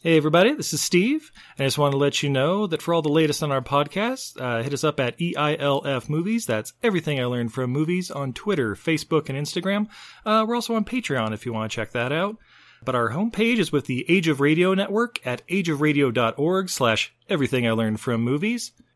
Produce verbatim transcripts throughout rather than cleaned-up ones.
Hey everybody, this is Steve. I just want to let you know that for all the latest on our podcast, uh, hit us up at E I L F movies. That's everything I learned from movies on Twitter, Facebook, and Instagram. Uh, we're also on Patreon if you want to check that out. But our homepage is with the Age of Radio Network at ageofradio.org slash everything I learned from movies.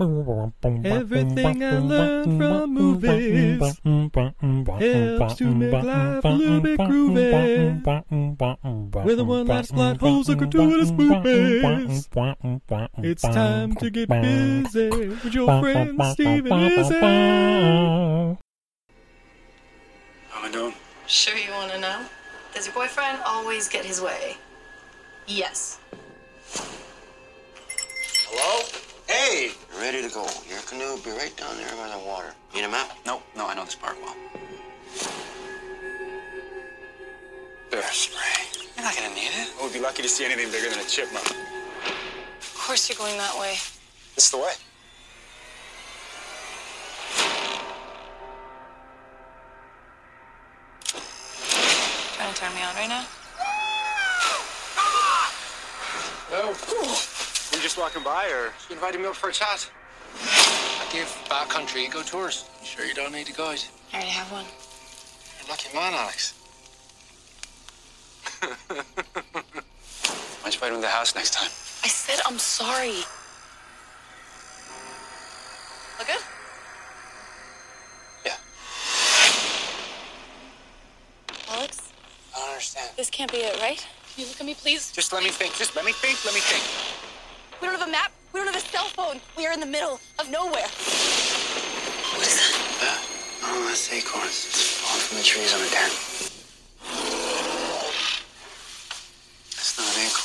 Everything I learned from movies helps to make life a little bit groovy. With a one-liner, plot holes, and gratuitous movies, it's time to get busy with your friend Steve and Izzy. How am I doing? Sure you want to know? Does your boyfriend always get his way? Yes. Hello? Hey! Ready to go. Your canoe will be right down there by the water. Need a map? Nope. No, I know this park well. Bear spray. You're not gonna need it. I would be lucky to see anything bigger than a chipmunk. Of course you're going that way. This is the way. Trying to turn me on right now? Come on! Oh. Were you just walking by, or you invited me up for a chat? I give backcountry eco tours. You sure you don't need a guide? I already have one. You're a lucky man, Alex. Why don't you find him in the house next time? I said I'm sorry. Look good? Yeah. Alex? I don't understand. This can't be it, right? Can you look at me, please? Just let me think. Just let me think. Let me think. We don't have a map. We don't have a cell phone. We are in the middle of nowhere. What is that? Uh, oh, that's acorns. It's falling from the trees on the dam. That's not an acorn.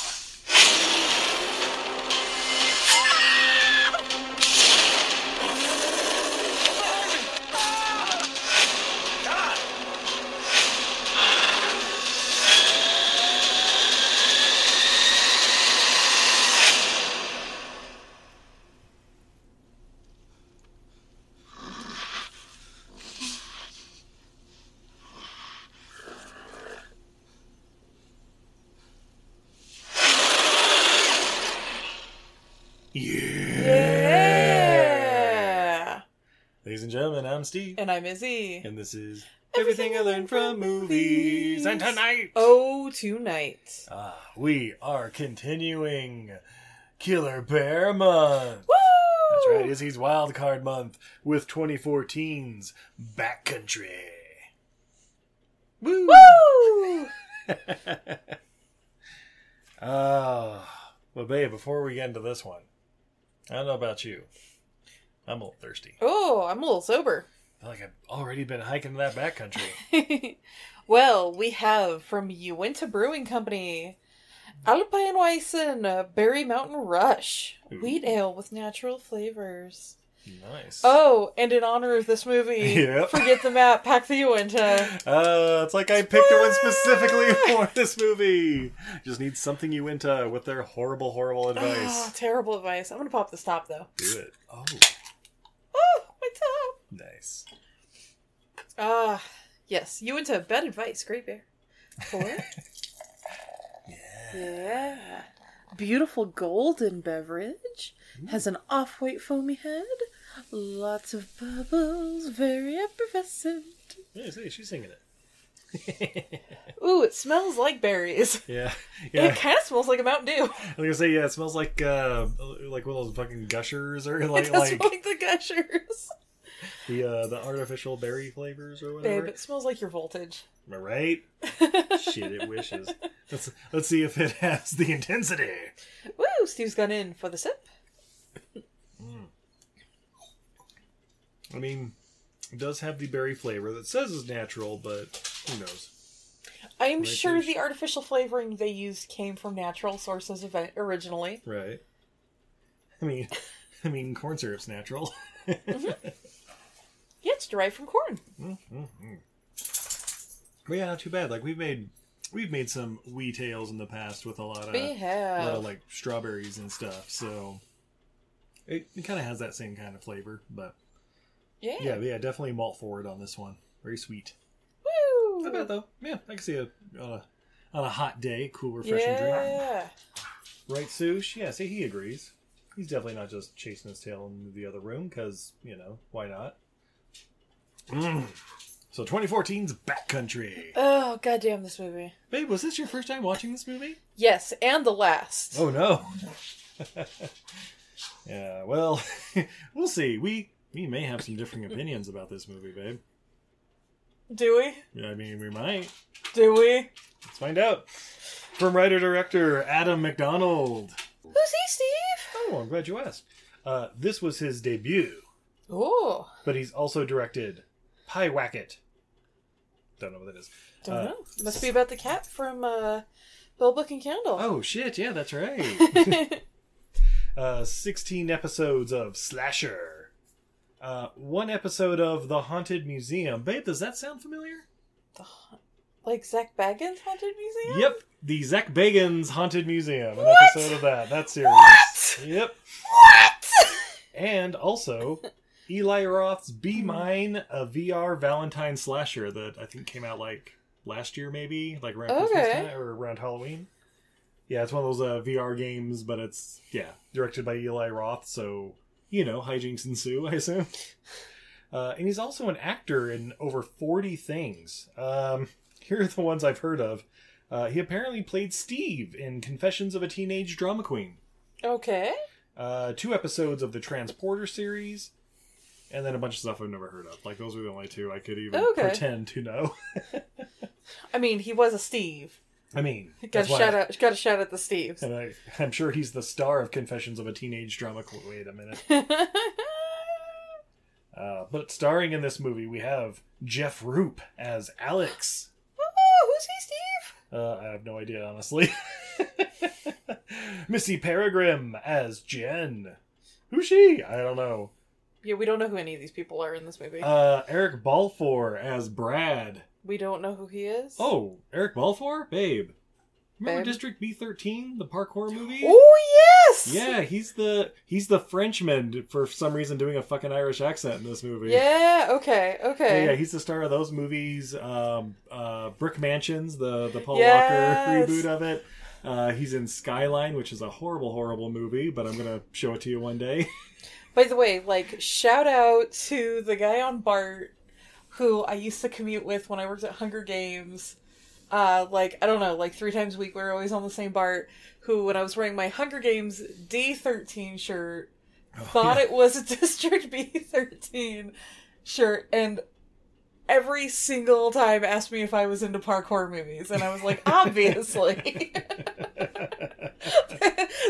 I'm Steve. And I'm Izzy. And this is Everything, Everything I Learned from Movies. And tonight. Oh, tonight. Uh, we are continuing Killer Bear Month. Woo! That's right, Izzy's Wild Card Month with twenty fourteen's Backcountry. Woo! Woo! uh, well, babe, before we get into this one, I don't know about you. I'm a little thirsty. Oh, I'm a little sober. I feel like I've already been hiking that backcountry. Well, we have from Uinta Brewing Company, Alpine Weissen, Berry Mountain Rush, Ooh. Wheat ale with natural flavors. Nice. Oh, and in honor of this movie, yep. Forget the map, pack the Uinta. Uh, it's like I picked the one specifically for this movie. Just need something Uinta with their horrible, horrible advice. Oh, terrible advice. I'm going to pop this top, though. Do it. Oh. Oh, my top. Nice. Ah, uh, yes. Uinta, bad advice. Great bear. Four. Yeah. Yeah. beautiful golden beverage. Mm. Has an off-white foamy head. Lots of bubbles. Very effervescent. Yeah, see, she's singing it. Ooh, it smells like berries. Yeah, yeah. It kind of smells like a Mountain Dew. I was gonna say, yeah, it smells like uh, like one of those fucking gushers, or like it does like, like the gushers, the uh, the artificial berry flavors or whatever. Babe, it smells like your voltage. Am I right? Shit, it wishes. Let's let's see if it has the intensity. Woo! Steve's gone in for the sip. Mm. I mean, it does have the berry flavor that says is natural, but. Who knows? I'm right sure the artificial flavoring they used came from natural sources originally. Right. I mean, I mean, corn syrup's natural. Mm-hmm. Yeah, it's derived from corn. Mm-hmm. But yeah, not too bad. Like we've made, we've made some wee tales in the past with a lot of, we have. a lot of like strawberries and stuff. So it, it kind of has that same kind of flavor, but yeah, yeah, but yeah, definitely malt forward on this one. Very sweet. I bet though. Yeah, I can see a on a, on a hot day, cool, refreshing yeah. drink. Right, Sush? Yeah, see, he agrees. He's definitely not just chasing his tail into the other room, because, you know, why not? Mm. So twenty fourteen's Backcountry. Oh, goddamn this movie. Babe, was this your first time watching this movie? Yes, and the last. Oh, no. Yeah, well, we'll see. We, we may have some differing opinions about this movie, babe. Do we? I mean, we might. Do we? Let's find out. From writer-director Adam McDonald. Who's he, Steve? Oh, I'm glad you asked. Uh, this was his debut. Ooh. But he's also directed Piewacket. Don't know what that is. Don't uh, know. It must be about the cat from uh, Bill Book and Candle. Oh, shit. Yeah, that's right. uh, sixteen episodes of Slasher. Uh, one episode of The Haunted Museum. Babe, does that sound familiar? The, like Zach Bagans' Haunted Museum? Yep. The Zach Bagans' Haunted Museum. An what? episode of that. That series. What? Yep. What? And also, Eli Roth's Be Mine, a V R Valentine slasher that I think came out like last year maybe. Like around okay. Christmas time or around Halloween. Yeah, it's one of those uh, V R games, but it's, yeah, directed by Eli Roth, so... You know, hijinks ensue, I assume. Uh, and he's also an actor in over forty things. Um, here are the ones I've heard of. Uh, he apparently played Steve in Confessions of a Teenage Drama Queen. Okay. Uh, two episodes of the Transporter series. And then a bunch of stuff I've never heard of. Like, those are the only two I could even okay. pretend to know. I mean, he was a Steve. I mean, gotta shout I, out! Gotta shout out the Steves. And I, I'm sure he's the star of Confessions of a Teenage Drama Queen. Wait a minute. uh, but starring in this movie, we have Jeff Roop as Alex. Woo-hoo, who's he, Steve? Uh, I have no idea, honestly. Missy Peregrine as Jen. Who's she? I don't know. Yeah, we don't know who any of these people are in this movie. Uh, Eric Balfour as Brad. We don't know who he is. Oh, Eric Balfour? Babe. Remember Babe. District B thirteen, the parkour movie? Oh, yes! Yeah, he's the he's the Frenchman, for some reason, doing a fucking Irish accent in this movie. Yeah, okay, okay. Yeah, yeah he's the star of those movies. Um, uh, Brick Mansions, the, the Paul yes. Walker reboot of it. Uh, he's in Skyline, which is a horrible, horrible movie, but I'm going to show it to you one day. By the way, like, shout out to the guy on BART who I used to commute with when I worked at Hunger Games, uh, like, I don't know, like three times a week, we were always on the same BART, who, when I was wearing my Hunger Games D thirteen shirt, oh, thought yeah. it was a District B thirteen shirt, and every single time asked me if I was into parkour movies, and I was like, obviously.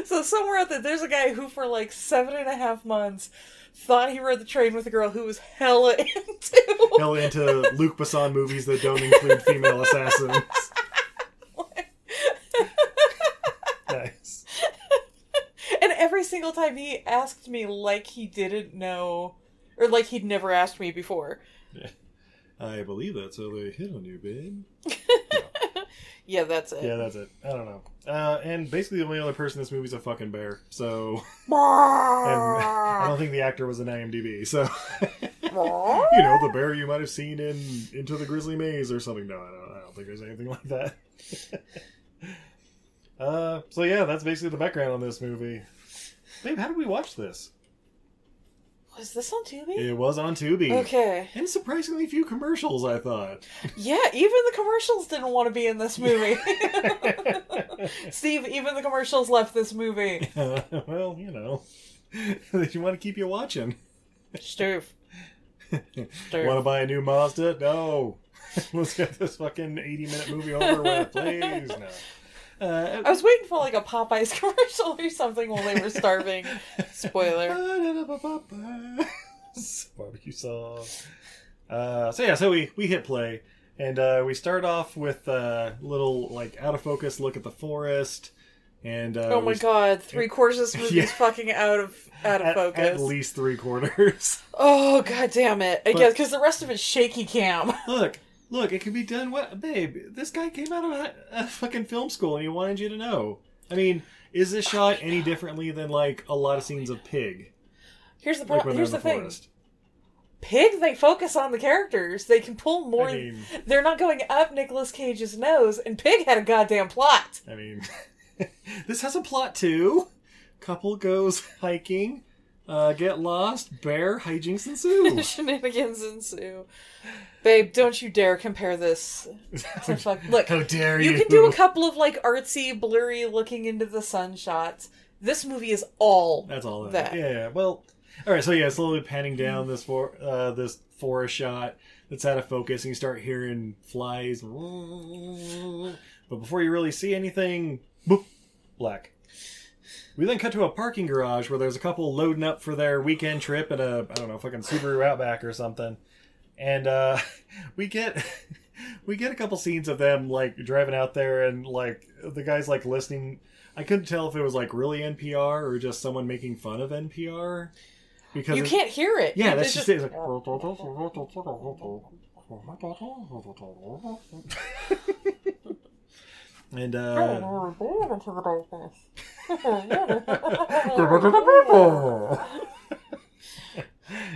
So somewhere out there, there's a guy who for like seven and a half months thought he rode the train with a girl who was hella into... hella into Luc Besson movies that don't include female assassins. Nice. And every single time he asked me like he didn't know, or like he'd never asked me before. Yeah. I believe that's how they hit on you, babe. No. Yeah, that's it. Yeah, that's it. I don't know. Uh, and basically the only other person in this movie is a fucking bear, so... and I don't think the actor was an IMDb, so... you know, the bear you might have seen in Into the Grizzly Maze or something. No, I don't, I don't think there's anything like that. Uh, so yeah, that's basically the background on this movie. Babe, how did we watch this? Was this on Tubi? It was on Tubi. Okay. And surprisingly few commercials, I thought. Yeah, even the commercials didn't want to be in this movie. Steve, even the commercials left this movie. Uh, well, you know, you want to keep you watching. Steve. Steve. Want to buy a new Mazda? No. Let's get this fucking eighty-minute movie over with, please. No. Uh, I was waiting for like a Popeyes commercial or something while they were starving. Spoiler. Barbecue sauce. Uh, so yeah, so we, we hit play, and uh, we start off with a little like out of focus look at the forest. And uh, oh my we, god, three quarters of this movie's yeah. fucking out of out of at, focus. At least three quarters. Oh god damn it! I guess because the rest of it's shaky cam. Look. Look, it could be done well. Babe, this guy came out of a, a fucking film school and he wanted you to know. I mean, is this shot oh, any differently than, like, a lot of scenes of Pig? Here's the pro- like Here's the, the thing. Forest. Pig, they focus on the characters. They can pull more. I mean, they're not going up Nicolas Cage's nose, and Pig had a goddamn plot. I mean, this has a plot, too. Couple goes hiking. Uh, get lost, bear, hijinks ensue. Shenanigans ensue. Babe, don't you dare compare this to fuck. Look, how dare you? You can do a couple of like artsy, blurry, looking into the sun shots. This movie is all that's all that. that. Yeah. Well, all right. So yeah, slowly panning down this for uh, this forest shot that's out of focus, and you start hearing flies. But before you really see anything, boop, black. We then cut to a parking garage where there's a couple loading up for their weekend trip in a, I don't know, fucking Subaru Outback or something. And uh, we get we get a couple scenes of them, like, driving out there and, like, the guy's, like, listening. I couldn't tell if it was, like, really N P R or just someone making fun of N P R. Because you can't hear it. Yeah, that's just, just it. It's like... And, uh...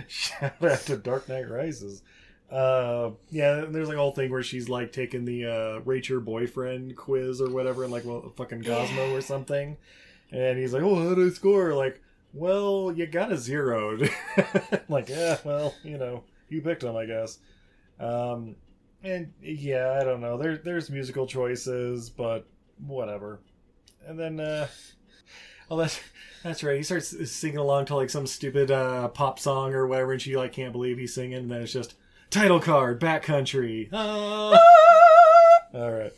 shout out to Dark Knight Rises. Uh, yeah, there's, like, a whole thing where she's, like, taking the, uh, rate your boyfriend quiz or whatever in, like, well, fucking Cosmo yeah. or something. And he's like, oh, how do I score? Like, well, you got a zero. Like, yeah, well, you know, you picked him, I guess. Um... And, yeah, I don't know. There, there's musical choices, but whatever. And then, uh... Oh, that's, that's right. He starts singing along to, like, some stupid uh, pop song or whatever, and she, like, can't believe he's singing. And then it's just, title card, Backcountry. Ah! Ah! All right.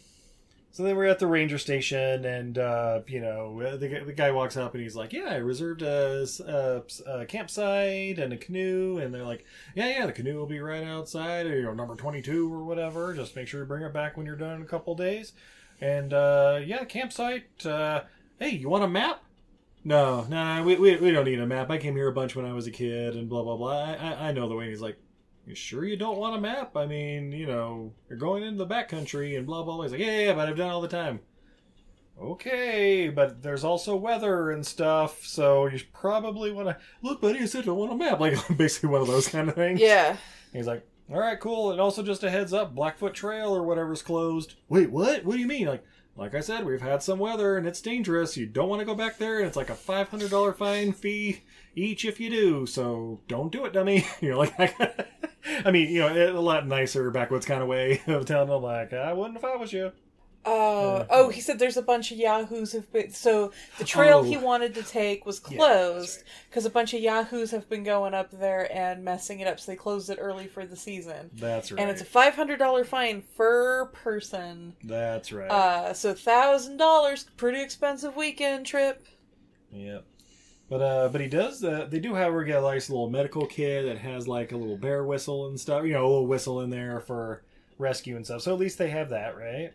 So then we're at the ranger station, and, uh, you know, the, the guy walks up, and he's like, yeah, I reserved a, a, a campsite and a canoe. And they're like, yeah, yeah, the canoe will be right outside, or, you know, number twenty-two or whatever. Just make sure you bring it back when you're done in a couple days. And, uh, yeah, campsite. Uh, hey, you want a map? No, no, nah, we, we we don't need a map. I came here a bunch when I was a kid and blah, blah, blah. I, I, I know the way. And he's like, you sure you don't want a map? I mean, you know, you're going into the backcountry and blah, blah, blah. He's like, yeah, yeah, but I've done it all the time. Okay, but there's also weather and stuff, so you probably want to... Look, buddy, you said you don't want a map. Like, basically one of those kind of things. Yeah. And he's like, all right, cool. And also just a heads up, Blackfoot Trail or whatever's closed. Wait, what? What do you mean? Like, like I said, we've had some weather and it's dangerous. You don't want to go back there, and it's like a five hundred dollars fine fee each if you do, so don't do it, dummy. You're like... I I mean, you know, a lot nicer backwoods kind of way of telling them, like, I wouldn't if I was you. Uh, uh, oh, he said there's a bunch of yahoos have been... So the trail oh. he wanted to take was closed because yeah, right. a bunch of yahoos have been going up there and messing it up, so they closed it early for the season. That's right. And it's a five hundred dollars fine per person. That's right. Uh, so one thousand dollars, pretty expensive weekend trip. Yep. But uh, but he does, uh, they do, however, get like, a little medical kit that has like a little bear whistle and stuff, you know, a little whistle in there for rescue and stuff. So at least they have that, right?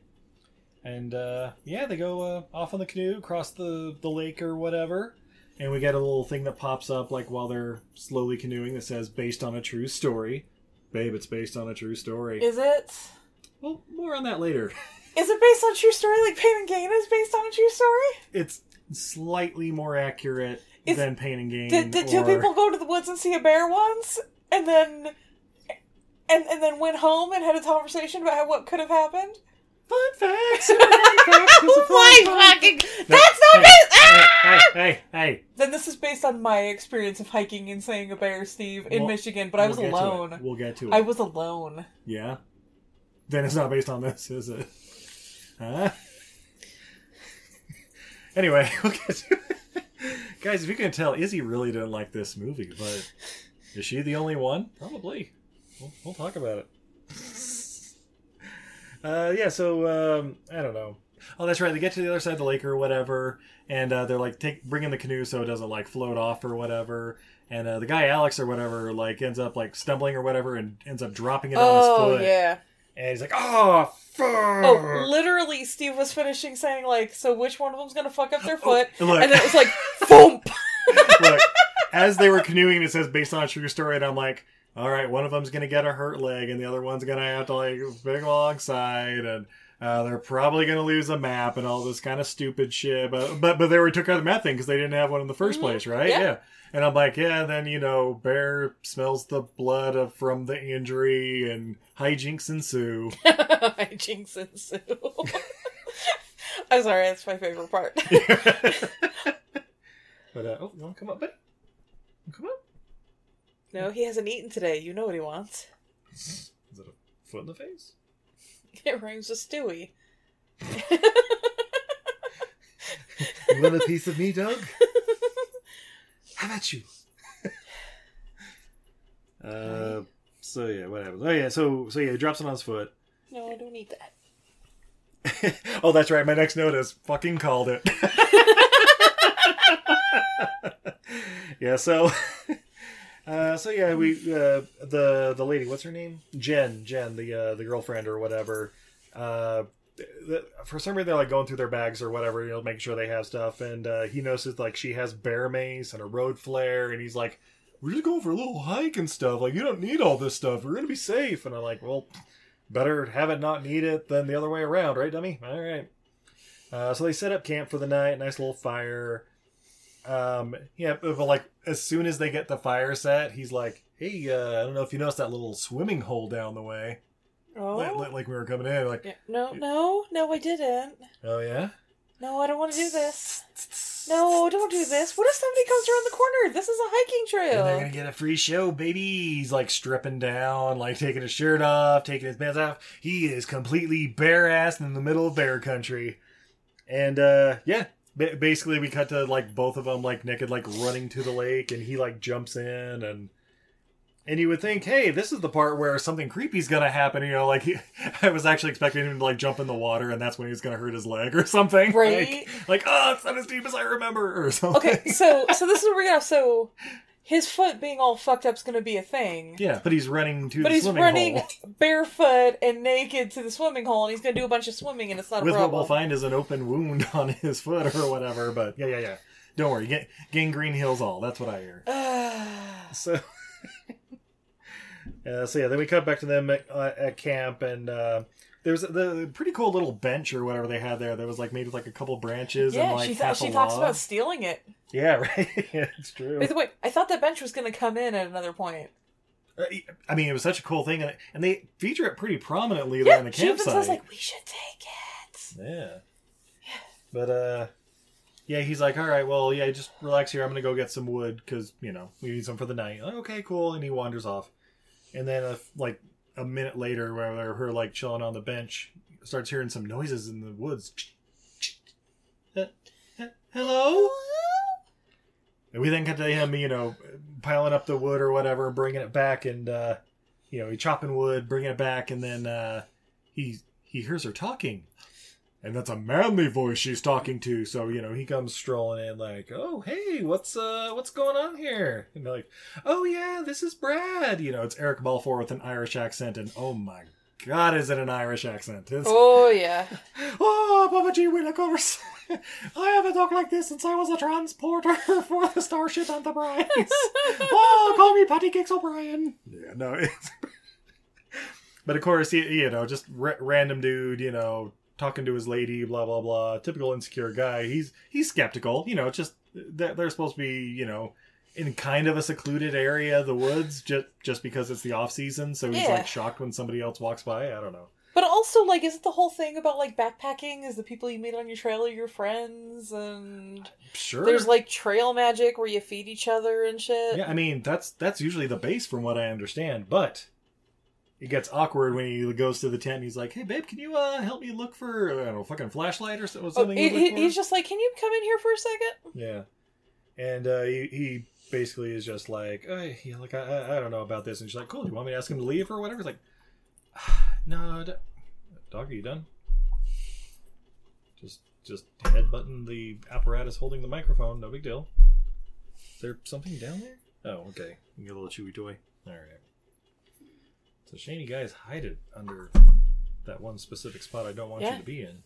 And uh, yeah, they go uh, off on the canoe, across the, the lake or whatever. And we get a little thing that pops up like while they're slowly canoeing that says, based on a true story. Babe, it's based on a true story. Is it? Well, more on that later. Is it based on a true story like Pain and Gain is based on a true story? It's slightly more accurate. Is, than Pain and Gain. Did, did two or... people go to the woods and see a bear once, and then, and and then went home and had a conversation about how, what could have happened? Fun facts. Fun facts. Oh my fucking! That's not hey, based. Hey, ah! hey, hey, hey. Then this is based on my experience of hiking and seeing a bear, Steve, in we'll, Michigan. But I was we'll alone. We'll get to it. I was alone. Yeah. Then it's not based on this, is it? Huh? Anyway, we'll get to it. Guys, if you can tell, Izzy really didn't like this movie, but is she the only one? Probably. We'll, we'll talk about it. Uh, yeah, so, um, I don't know. Oh, that's right. They get to the other side of the lake or whatever, and uh, they're like, take, bring in the canoe so it doesn't, like, float off or whatever. And uh, the guy, Alex or whatever, like, ends up, like, stumbling or whatever and ends up dropping it oh, on his foot. Oh, yeah. And he's like, oh, fuck. Oh, literally, Steve was finishing saying, like, so which one of them's going to fuck up their foot? Oh, look. And then it was like, boom. Look, as they were canoeing, it says, based on a true story, and I'm like, all right, one of them's going to get a hurt leg, and the other one's going to have to, like, pick alongside, and uh, they're probably going to lose a map and all this kind of stupid shit. But but, but they were took out the map thing because they didn't have one in the first mm-hmm. place, right? Yeah. yeah. And I'm like, yeah, then, you know, bear smells the blood of, from the injury, and hijinks ensue. Hijinks ensue. I'm sorry, that's my favorite part. But, uh, oh, you want to come up, buddy? Come up. No, he hasn't eaten today. You know what he wants. Is it a foot in the face? It rhymes with Stewie. You want a piece of me, Doug? How about you? uh, so yeah, what happens? Oh yeah, so so yeah, he drops it on his foot. No, I don't eat that. Oh, that's right. My next note is fucking called it. Yeah, so. Uh, so yeah, we uh, the the lady, what's her name? Jen, Jen, the uh, the girlfriend or whatever. Uh, the, for some reason, they're like going through their bags or whatever, you know, making sure they have stuff. And uh, he notices like she has bear mace and a road flare, and he's like, "We're just going for a little hike and stuff. Like you don't need all this stuff. We're gonna be safe." And I'm like, "Well, better have it not need it than the other way around, right, dummy?" All right. Uh, so they set up camp for the night. Nice little fire. Um, yeah, but like as soon as they get the fire set, he's like, "Hey, uh, I don't know if you noticed that little swimming hole down the way." Oh, like, like we were coming in, like, no, no, no, I didn't. Oh yeah. No, I don't want to do this. No, don't do this. What if somebody comes around the corner? This is a hiking trail. And they're gonna get a free show, baby. He's like stripping down, like taking his shirt off, taking his pants off. He is completely bare-assed in the middle of bear country, and uh, yeah. Basically, we cut to, like, both of them, like, naked, like, running to the lake, and he, like, jumps in, and and you would think, hey, this is the part where something creepy's gonna happen, you know, like, he, I was actually expecting him to, like, jump in the water, and that's when he's gonna hurt his leg or something. Right. Like, like oh, it's not as deep as I remember, or something. Okay, so, so this is where we're gonna, so, his foot being all fucked up's gonna be a thing. Yeah, but he's running to but the swimming hole. But he's running barefoot and naked to the swimming hole, and he's gonna do a bunch of swimming, and it's not With a problem. With what we'll find is an open wound on his foot or whatever, but yeah, yeah, yeah. Don't worry, get, gangrene heals all. That's what I hear. so, uh, so yeah, then we cut back to them at, uh, at camp, and uh, there was a the pretty cool little bench or whatever they had there that was like made with like a couple branches yeah, and like she th- half she a talks log. About stealing it. Yeah, right. Yeah, it's true. By the way, I thought that bench was going to come in at another point. I mean, it was such a cool thing, and they feature it pretty prominently yeah, there in the campsite. Yeah, she was like, "We should take it." Yeah. Yeah. But uh, yeah, he's like, "All right, well, yeah, just relax here. I'm going to go get some wood because you know we need some for the night." Like, okay, cool, and he wanders off, and then uh, like a minute later, where they're her like chilling on the bench, starts hearing some noises in the woods. Hello. And we then cut to him, you know, piling up the wood or whatever, bringing it back, and, uh, you know, he chopping wood, bringing it back, and then uh, he he hears her talking. And that's a manly voice she's talking to, so, you know, he comes strolling in like, "Oh, hey, what's uh, what's going on here?" And they're like, "Oh, yeah, this is Brad." You know, it's Eric Balfour with an Irish accent, and oh my God, is it an Irish accent? It's... Oh, yeah. Oh, Papa G, we look over... I haven't talked like this since I was a transporter for the Starship Enterprise. Oh, call me Patty Cakes O'Brien. Yeah, no, it's... But of course, you know, just r- random dude, you know, talking to his lady, blah, blah, blah. Typical insecure guy. He's he's skeptical. You know, it's just that they're supposed to be, you know, in kind of a secluded area of the woods just, just because it's the off-season. So he's, yeah. like, shocked when somebody else walks by. I don't know. But also, like, isn't the whole thing about, like, backpacking is the people you meet on your trail are your friends, and sure, there's, like, trail magic where you feed each other and shit. Yeah, I mean, that's that's usually the base from what I understand, but it gets awkward when he goes to the tent and he's like, hey, babe, can you uh, help me look for, I don't know, a fucking flashlight or something? Oh, he, he, he's just like, can you come in here for a second? Yeah. And uh, he, he basically is just like, oh, yeah, like I, I don't know about this. And she's like, cool, do you want me to ask him to leave or whatever? He's like, no, d- dog, are you done? Just just headbutting the apparatus holding the microphone. No big deal. Is there something down there? Oh, okay. You get a little chewy toy. All right. It's a shame you guys hide it under that one specific spot I don't want yeah. you to be in.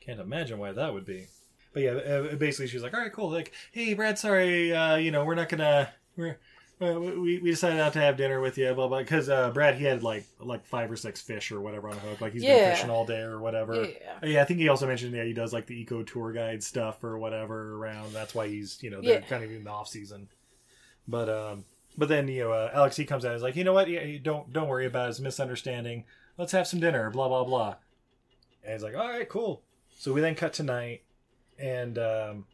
Can't imagine why that would be. But yeah, basically she's like, all right, cool. Like, hey, Brad, sorry, uh, you know, we're not going to, we're, we we decided not to have dinner with you, blah, blah. Because uh, Brad, he had like like five or six fish or whatever on a hook. Like he's yeah. been fishing all day or whatever. Yeah. yeah, I think he also mentioned, yeah, he does like the eco tour guide stuff or whatever around. That's why he's, you know, they're yeah. kind of in the off season. But, um. But then, you know, uh, Alex, he comes out and is like, you know what? Yeah, don't don't worry about it. It's a misunderstanding. Let's have some dinner, blah, blah, blah. And he's like, all right, cool. So we then cut to night. And, um...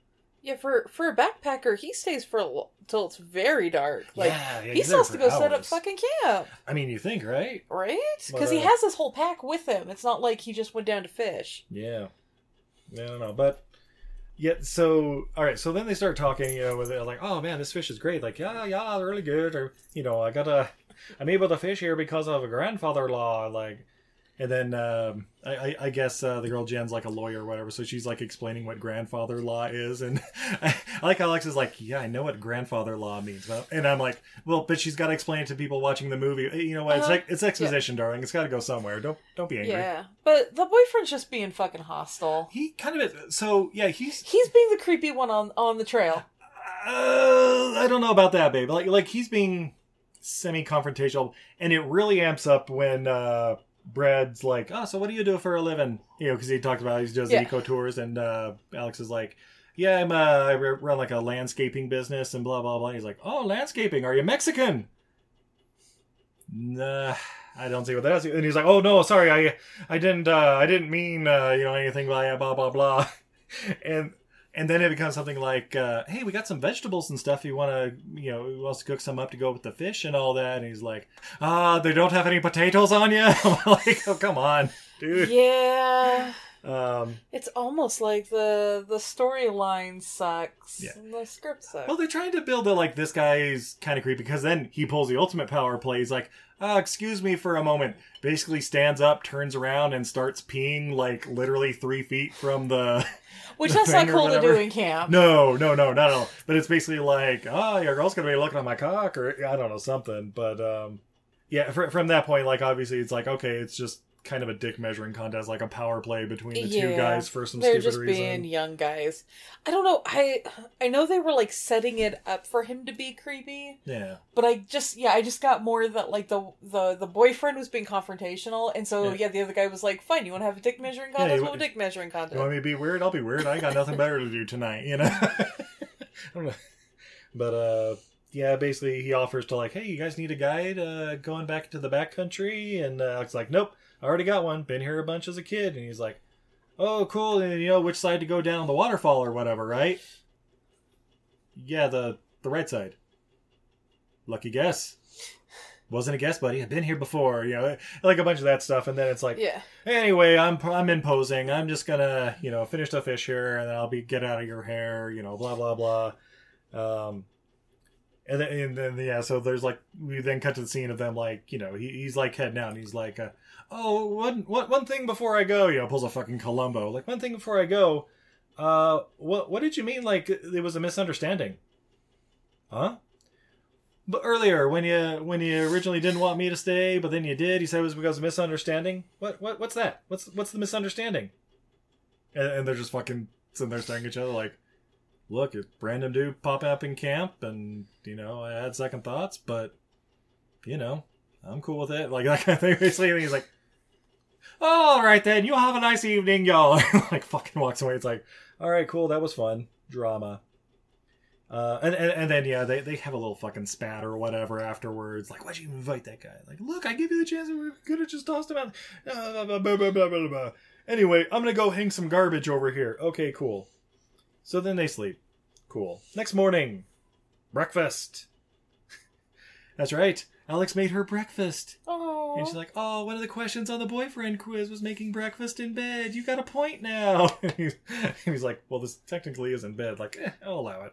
yeah, for, for a backpacker, he stays for until it's very dark. Like, yeah, yeah, he's supposed to go hours. set up fucking camp. I mean, you think, right? Right? Because uh, he has his whole pack with him. It's not like he just went down to fish. Yeah. I don't know, but... Yeah, so, all right, so then they start talking, you know, with it, like, oh, man, this fish is great. Like, yeah, yeah, they're really good. Or, you know, I got a, I'm able to fish here because of a grandfather-in-law. Like, and then um, I, I, I guess uh, the girl Jen's like a lawyer or whatever. So she's like explaining what grandfather-in-law is. And I, I like Alex is like, yeah, I know what grandfather-in-law means. But, and I'm like, well, but she's got to explain it to people watching the movie. You know what? It's uh, like, it's exposition, yeah. darling. It's got to go somewhere. Don't, don't be angry. Yeah. But the boyfriend's just being fucking hostile. He kind of is. So yeah, he's, he's being the creepy one on, on the trail. Uh, I don't know about that, babe. Like, like he's being semi-confrontational, and it really amps up when, uh, Brad's like, oh, so what do you do for a living? You know, because he talked about he does yeah. eco tours, and uh, Alex is like, yeah, I'm uh, I run like a landscaping business and blah blah blah. And he's like, oh, landscaping? Are you Mexican? Nah, I don't see what that is. And he's like, oh no, sorry, I I didn't uh, I didn't mean uh, you know anything like blah blah blah. and and then it becomes something like, uh, hey, we got some vegetables and stuff. You want to you know who wants to cook some up to go with the fish and all that? And he's like, ah, they don't have any potatoes on you. Like, oh, come on, dude. Yeah. Um, it's almost like the the storyline sucks yeah. and the script sucks. Well, they're trying to build a, like, this guy's kind of creepy, because then he pulls the ultimate power play. He's like, oh, excuse me for a moment. Basically stands up, turns around, and starts peeing, like, literally three feet from the... Which, the that's not cool to do in camp. No, no, no, not at all. But it's basically like, oh, your girl's going to be looking at my cock, or I don't know, something. But, um, yeah, fr- from that point, like, obviously it's like, okay, it's just... kind of a dick measuring contest, like a power play between the yeah, two guys for some stupid reason. They're just being young guys. I don't know. I I know they were like setting it up for him to be creepy. Yeah. But I just yeah I just got more that like the the, the boyfriend was being confrontational, and so yeah. yeah the other guy was like, fine, you want to have a dick measuring contest? Yeah, you, we'll have a dick measuring contest. You want me to be weird? I'll be weird. I got nothing better to do tonight. You know. I don't know. But uh, yeah, basically he offers to like, hey, you guys need a guide uh, going back to the backcountry, and uh, Alex's like, nope. I already got one. Been here a bunch as a kid. And he's like, oh, cool. And you know which side to go down the waterfall or whatever, right? Yeah, the, the right side. Lucky guess. Wasn't a guess, buddy. I've been here before. You know, like a bunch of that stuff. And then it's like, yeah. Anyway, I'm I'm imposing. I'm just going to, you know, finish the fish here, and then I'll be get out of your hair, you know, blah, blah, blah. Um, and, then, and then, yeah, so there's like, we then cut to the scene of them like, you know, he, he's like heading out, and he's like, uh, oh, one, one, one thing before I go, you know, pulls a fucking Columbo. Like, one thing before I go, uh, what what did you mean, like, it was a misunderstanding? Huh? But earlier, when you when you originally didn't want me to stay, but then you did, you said it was because of misunderstanding? What, what what's that? What's what's the misunderstanding? And, and they're just fucking sitting there staring at each other like, look, a random dude pop up in camp, and, you know, I had second thoughts, but, you know, I'm cool with it. Like, that kind of thing, basically. And he's like, all right then, you have a nice evening, y'all. Like, fucking walks away. It's like, all right, cool, that was fun. Drama. Uh, and, and and then yeah, they, they have a little fucking spat or whatever afterwards. Like, why'd you invite that guy? Like, look, I give you the chance. We could have just tossed him out. Uh, blah, blah, blah, blah, blah, blah. Anyway, I'm gonna go hang some garbage over here. Okay, cool. So then they sleep. Cool. Next morning, breakfast. That's right. Alex made her breakfast. Oh. And she's like, oh, one of the questions on the boyfriend quiz was making breakfast in bed. You got a point now. And he's, and he's like, well, this technically is in bed. Like, eh, I'll allow it.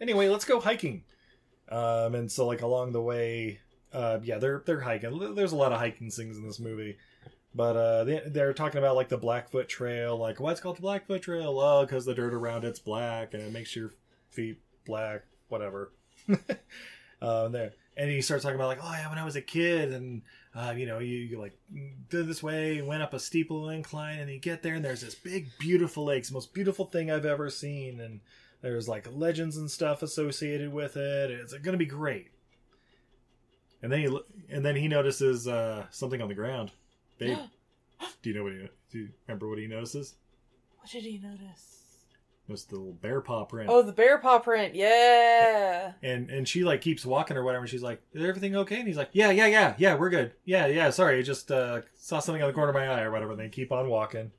Anyway, let's go hiking. Um, and so, like, along the way, uh, yeah, they're they're hiking. There's a lot of hiking things in this movie. But uh, they, they're talking about, like, the Blackfoot Trail. Like, why it's called the Blackfoot Trail? Oh, because the dirt around it's black and it makes your feet black. Whatever. Uh, there. And he starts talking about, like, oh yeah, when I was a kid and uh, you know, you, you like did this way, went up a steep little incline, and you get there and there's this big beautiful lake. It's the most beautiful thing I've ever seen, and there's like legends and stuff associated with it, and it's gonna be great. And then he and then he notices uh, something on the ground. Babe, do you know what he do you remember what he notices? What did he notice? It's the little bear paw print. Oh, the bear paw print. Yeah. And and she like keeps walking or whatever. And she's like, is everything okay? And he's like, yeah, yeah, yeah. Yeah, we're good. Yeah, yeah. Sorry. I just uh, saw something on the corner of my eye or whatever. And they keep on walking.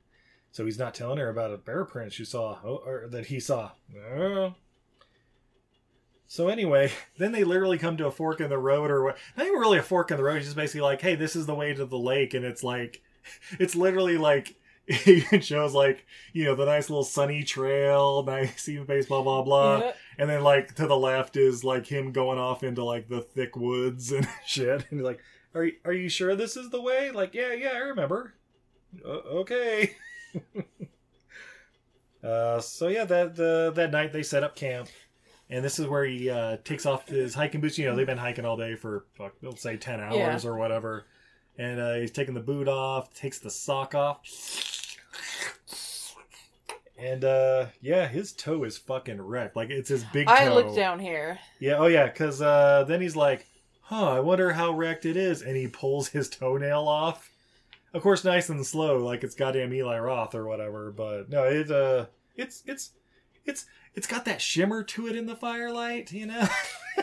So he's not telling her about a bear print she saw or that he saw. Oh. So anyway, then they literally come to a fork in the road or what? Not even really a fork in the road. It's just basically like, hey, this is the way to the lake. And it's like, it's literally like, it shows, like, you know, the nice little sunny trail, nice even base, blah, blah, blah. Yep. And then, like, to the left is, like, him going off into, like, the thick woods and shit. And he's like, are you, are you sure this is the way? Like, yeah, yeah, I remember. Uh, okay. uh, so, yeah, that uh, that night they set up camp. And this is where he uh, takes off his hiking boots. You know, they've been hiking all day for, fuck, they'll say ten hours yeah. or whatever. And uh, he's taking the boot off, takes the sock off. And, uh, yeah, his toe is fucking wrecked. Like, it's his big toe. I looked down here. Yeah, oh yeah, because uh, then he's like, huh, I wonder how wrecked it is. And he pulls his toenail off. Of course, nice and slow, like it's goddamn Eli Roth or whatever. But, no, it, uh, it's, it's, it's, it's got that shimmer to it in the firelight, you know?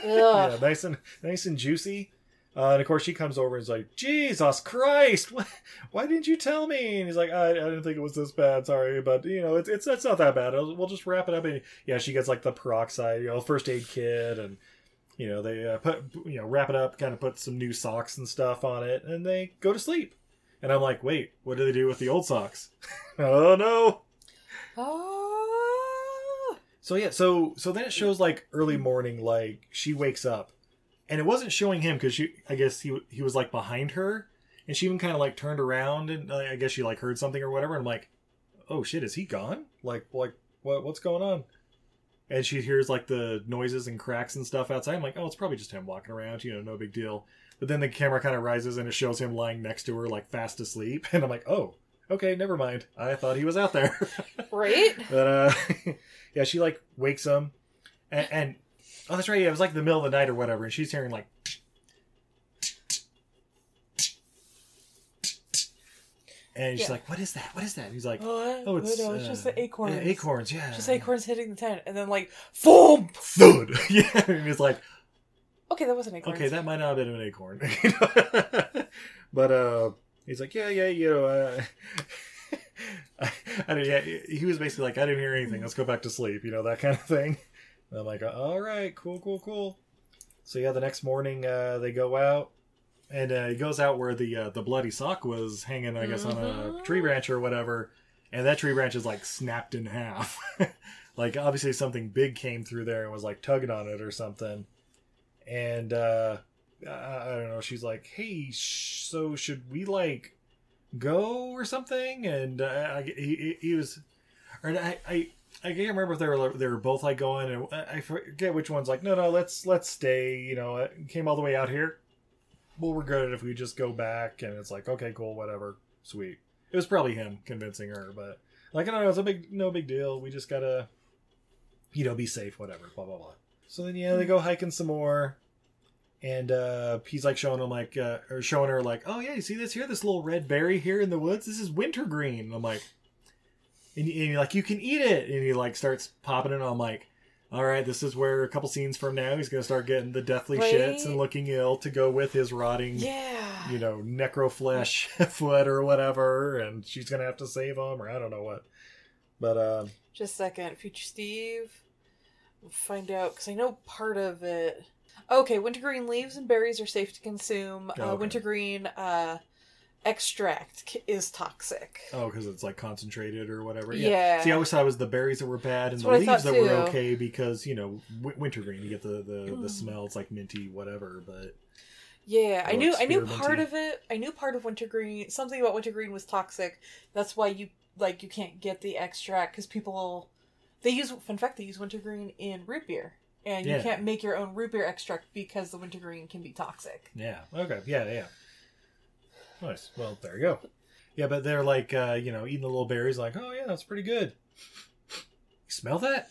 Yeah, nice and, nice and juicy. Uh, and of course she comes over and is like, Jesus Christ, what, why didn't you tell me? And he's like, I, I didn't think it was this bad, sorry, but you know, it's it's, it's not that bad. It'll, we'll just wrap it up. And yeah, she gets like the peroxide, you know, first aid kit, and you know, they uh, put, you know, wrap it up, kind of put some new socks and stuff on it, and they go to sleep. And I'm like, wait, what do they do with the old socks? Oh no. Oh. So yeah, so so then it shows like early morning, like she wakes up. And it wasn't showing him because she, I guess he he was like behind her, and she even kind of like turned around and uh, I guess she like heard something or whatever. And I'm like, oh shit, is he gone? Like like what what's going on? And she hears like the noises and cracks and stuff outside. I'm like, oh, it's probably just him walking around, you know, no big deal. But then the camera kind of rises and it shows him lying next to her like fast asleep. And I'm like, oh, okay, never mind. I thought he was out there. Right? But uh, yeah, she like wakes him, and. and Oh, that's right. Yeah, it was like the middle of the night or whatever, and she's hearing like, and she's yeah. like, "What is that? What is that?" And he's like, "Oh, oh it's, no, it's uh, just the acorns. Yeah, acorns, yeah, just acorns hitting the tent, and then like, boom, thud, yeah." And he's like, "Okay, that wasn't acorn. Okay, that might not have been an acorn." But uh, he's like, "Yeah, yeah, you know." Uh... I, I don't, yeah, he was basically like, "I didn't hear anything. Let's go back to sleep," you know, that kind of thing. And I'm like, all right, cool, cool, cool. So yeah, the next morning uh, they go out, and uh, he goes out where the uh, the bloody sock was hanging, I guess, mm-hmm. on a tree branch or whatever. And that tree branch is like snapped in half. Like obviously something big came through there and was like tugging on it or something. And uh, I don't know. She's like, hey, sh- so should we like go or something? And uh, I, he, he was, or I. I I can't remember if they were they were both like going, and I forget which one's like, no, no, let's let's stay. You know, it came all the way out here. We'll regret it if we just go back. And it's like, okay, cool, whatever, sweet. It was probably him convincing her, but like, I don't know, it's a big no big deal. We just gotta, you know, be safe, whatever, blah blah blah. So then yeah, they go hiking some more, and uh, he's like showing him like uh, or showing her like, oh yeah, you see this here, this little red berry here in the woods. This is wintergreen. And I'm like. And you're like, you can eat it. And he like starts popping it. And I'm like, all right, this is where a couple scenes from now he's going to start getting the deathly right? shits and looking ill to go with his rotting, yeah. you know, necroflesh foot or whatever, and she's going to have to save him or I don't know what. But uh, just a second, Future Steve, we'll find out because I know part of it. Okay, wintergreen leaves and berries are safe to consume. Oh, okay. Uh, wintergreen uh, extract is toxic. Oh, because it's like concentrated or whatever. Yeah. yeah. See, I always thought it was the berries that were bad and That's the leaves that too. were okay because, you know, w- wintergreen, you get the, the, mm. the smell. It's like minty, whatever. But yeah, I knew I knew part of it. I knew part of wintergreen. Something about wintergreen was toxic. That's why you like you can't get the extract because people they use. In fact, they use wintergreen in root beer. And you yeah. can't make your own root beer extract because the wintergreen can be toxic. Yeah. Okay. Yeah, yeah. Nice. Well, there you go. Yeah, but they're like, uh, you know, eating the little berries like, oh, yeah, that's pretty good. You smell that?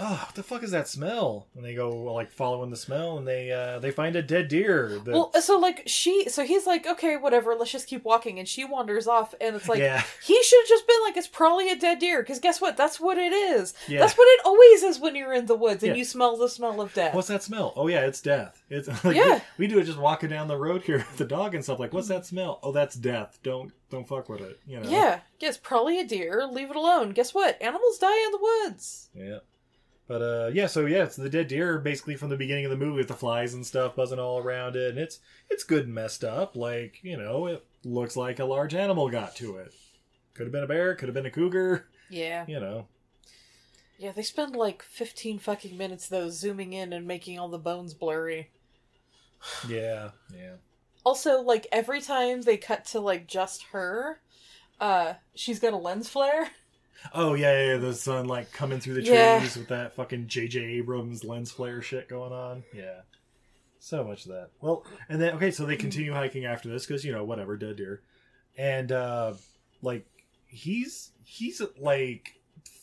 Oh, what the fuck is that smell? And they go, like, following the smell, and they uh, they find a dead deer. That's... Well, so, like, she... So he's like, okay, whatever, let's just keep walking. And she wanders off, and it's like, yeah. he should have just been like, it's probably a dead deer. Because guess what? That's what it is. Yeah. That's what it always is when you're in the woods, and yeah. you smell the smell of death. What's that smell? Oh, yeah, it's death. It's like, yeah. We, we do it just walking down the road here with the dog and stuff. Like, what's that smell? Oh, that's death. Don't... Don't fuck with it, you know? Yeah. Yeah, it's probably a deer. Leave it alone. Guess what? Animals die in the woods. Yeah. But, uh, yeah, so, yeah, it's the dead deer basically from the beginning of the movie with the flies and stuff buzzing all around it. And it's it's good and messed up. Like, you know, it looks like a large animal got to it. Could have been a bear. Could have been a cougar. Yeah. You know. Yeah, they spend, like, fifteen fucking minutes, though, zooming in and making all the bones blurry. Yeah, yeah. Also, like, every time they cut to, like, just her, uh, she's got a lens flare. Oh, yeah, yeah, yeah, the sun, like, coming through the trees yeah. with that fucking J J Abrams lens flare shit going on. Yeah. So much of that. Well, and then, okay, so they continue hiking after this, because, you know, whatever, dead deer. And, uh, like, he's, he's, like,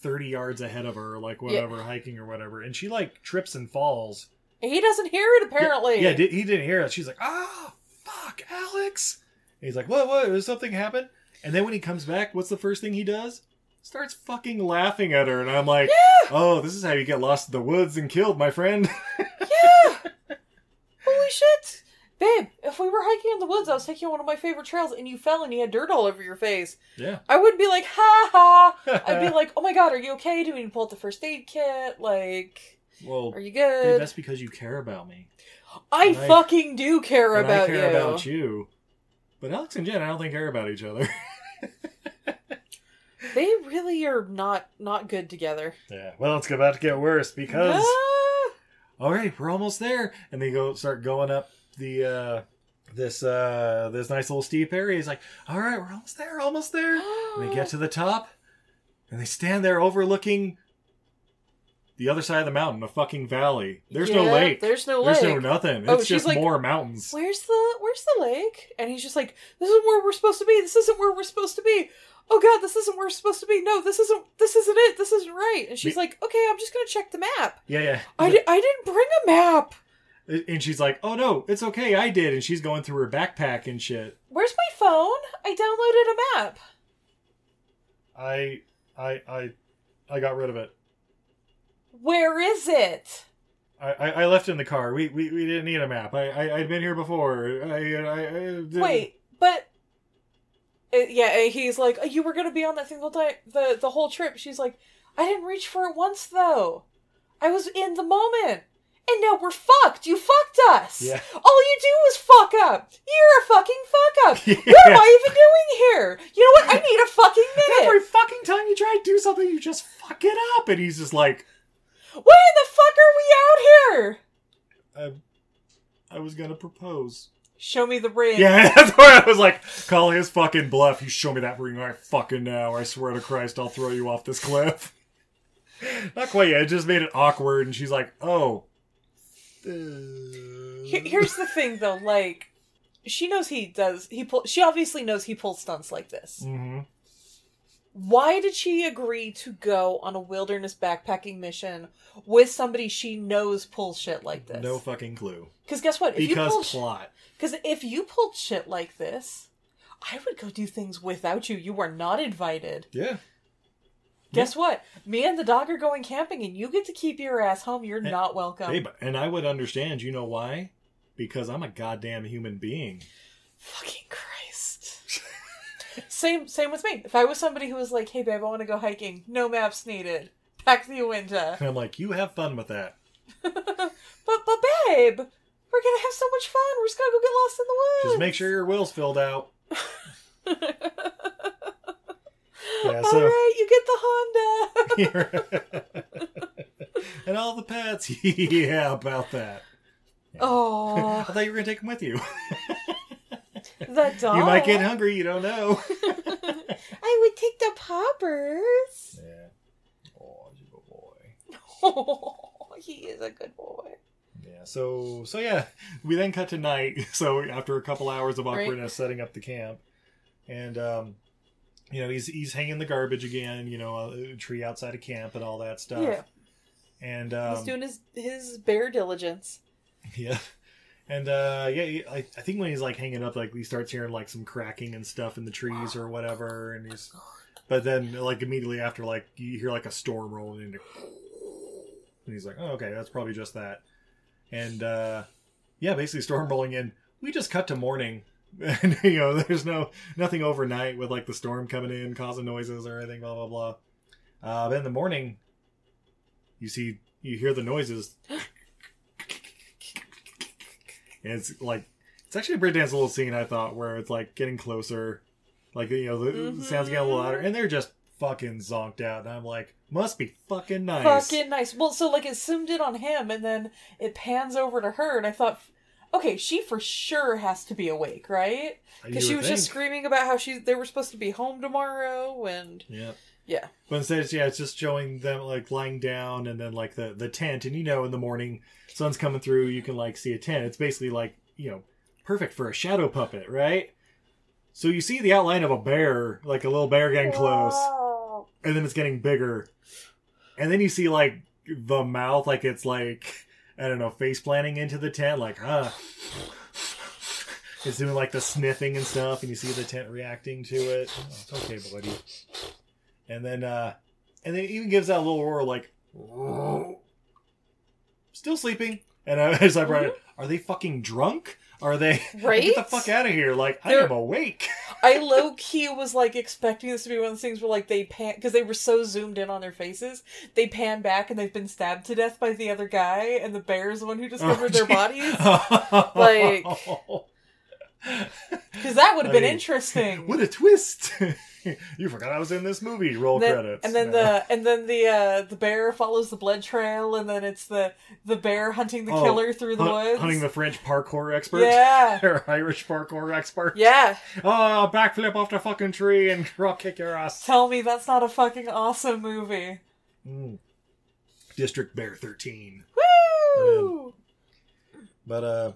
thirty yards ahead of her, like, whatever, yeah. hiking or whatever. And she, like, trips and falls. And he doesn't hear it, apparently. Yeah, yeah, he didn't hear it. She's like, ah, fuck, Alex. And he's like, what, what, did something happen? And then when he comes back, what's the first thing he does? Starts fucking laughing at her, and I'm like, yeah. oh, this is how you get lost in the woods and killed, my friend. Yeah! Holy shit! Babe, if we were hiking in the woods, I was taking one of my favorite trails, and you fell and you had dirt all over your face. Yeah. I wouldn't be like, ha ha! I'd be like, oh my god, are you okay? Do we need to pull out the first aid kit? Like, well, are you good? Babe, that's because you care about me. I and fucking I, do care and about you. I care you. about you. But Alex and Jen, I don't think care about each other. They really are not, not good together. Yeah. Well, it's about to get worse because, ah! all right, we're almost there. And they go start going up the, uh, this, uh, this nice little steep area. He's like, all right, we're almost there, almost there. And they get to the top and they stand there overlooking the other side of the mountain, the fucking valley. There's yeah, no lake. There's no lake. There's no nothing. Oh, it's just like, more mountains. Where's the, where's the lake? And he's just like, this is where we're supposed to be. This isn't where we're supposed to be. Oh god, this isn't where it's supposed to be. No, this isn't, this isn't it. This isn't right. And she's like, okay, I'm just going to check the map. Yeah, yeah. I, di- I didn't bring a map. And she's like, oh no, it's okay, I did. And she's going through her backpack and shit. Where's my phone? I downloaded a map. I, I, I, I got rid of it. Where is it? I, I, I left it in the car. We, we, we didn't need a map. I, I, I'd been here before. I, I, I Wait, but... Yeah, he's like, oh, you were going to be on that thing the, di- the the whole trip. She's like, I didn't reach for it once, though. I was in the moment. And now we're fucked. You fucked us. Yeah. All you do is fuck up. You're a fucking fuck up. Yeah. What am I even doing here? You know what? I need a fucking minute. Every fucking time you try to do something, you just fuck it up. And he's just like, why in the fuck are we out here? I, I was going to propose. Show me the ring. Yeah, that's where I was like, call his fucking bluff. You show me that ring right fucking now, or I swear to Christ, I'll throw you off this cliff. Not quite yet. It just made it awkward, and she's like, oh. Uh... Here's the thing, though. Like, she knows he does. He pull, She obviously knows he pulls stunts like this. Mm-hmm. Why did she agree to go on a wilderness backpacking mission with somebody she knows pulls shit like this? No fucking clue. Because guess what? If because you plot. Because if you pulled shit like this, I would go do things without you. You are not invited. Yeah. Guess yeah. what? Me and the dog are going camping and you get to keep your ass home. You're and, not welcome. Hey, but, and I would understand. You know why? Because I'm a goddamn human being. Fucking Christ. same same with me. If I was somebody who was like, hey, babe, I want to go hiking. No maps needed. Pack the Uinta. And I'm like, you have fun with that. but, but, babe, we're going to have so much fun. We're just going to go get lost in the woods. Just make sure your will's filled out. Yeah, so, all right, you get the Honda. And all the pets. Yeah, about that. Yeah. Oh. I thought you were going to take them with you. The dog. You might get hungry. You don't know. I would take the poppers. Yeah. Oh, he's a good boy. Oh, he is a good boy. Yeah, so, so yeah, we then cut to night. So after a couple hours of awkwardness right. setting up the camp. And, um... you know, he's he's hanging the garbage again, you know, a tree outside of camp and all that stuff. Yeah. And um, he's doing his, his bear diligence. Yeah. And, uh, yeah, he, I, I think when he's, like, hanging up, like, he starts hearing, like, some cracking and stuff in the trees or whatever. And he's, but then, like, immediately after, like, you hear, like, a storm rolling into, and he's like, oh, okay, that's probably just that. And, uh, yeah, basically storm rolling in. We just cut to morning. And, you know, there's no nothing overnight with, like, the storm coming in, causing noises or anything, blah, blah, blah. Uh, but in the morning, you see, you hear the noises. And it's, like, it's actually a breakdance little scene, I thought, where it's, like, getting closer. Like, you know, the mm-hmm. sounds getting a little louder. And they're just fucking zonked out. And I'm like, must be fucking nice. Fucking nice. Well, so, like, it zoomed in on him, and then it pans over to her, and I thought... okay, she for sure has to be awake, right? Because she was think. just screaming about how she they were supposed to be home tomorrow, and yeah, yeah. But instead, it's, yeah, it's just showing them like lying down, and then like the, the tent, and you know, in the morning, sun's coming through, you can like see a tent. It's basically like you know, perfect for a shadow puppet, right? So you see the outline of a bear, like a little bear getting close, wow. and then it's getting bigger, and then you see like the mouth, like it's like. I don't know, face planting into the tent, like, huh. It's doing, like, the sniffing and stuff, and you see the tent reacting to it. Oh, it's okay, buddy. And then, uh, and then it even gives that little roar, like, still sleeping. And I, as I brought mm-hmm. it, are they fucking drunk? Are they, right? Get the fuck out of here. Like, They're, I am awake. I low-key was, like, expecting this to be one of those things where, like, they pan... because they were so zoomed in on their faces. They pan back and they've been stabbed to death by the other guy. And the bear is the one who discovered oh, their bodies. Like... because that would have been mean, interesting. What a twist. You forgot I was in this movie. Roll then, credits. And then yeah. the and then the uh, the bear follows the blood trail, and then it's the, the bear hunting the oh, killer through the hun- woods. Hunting the French parkour expert. Yeah. Or Irish parkour expert. Yeah. Oh, backflip off the fucking tree and rock kick your ass. Tell me that's not a fucking awesome movie. Mm. District B thirteen. Woo! Man. But, uh...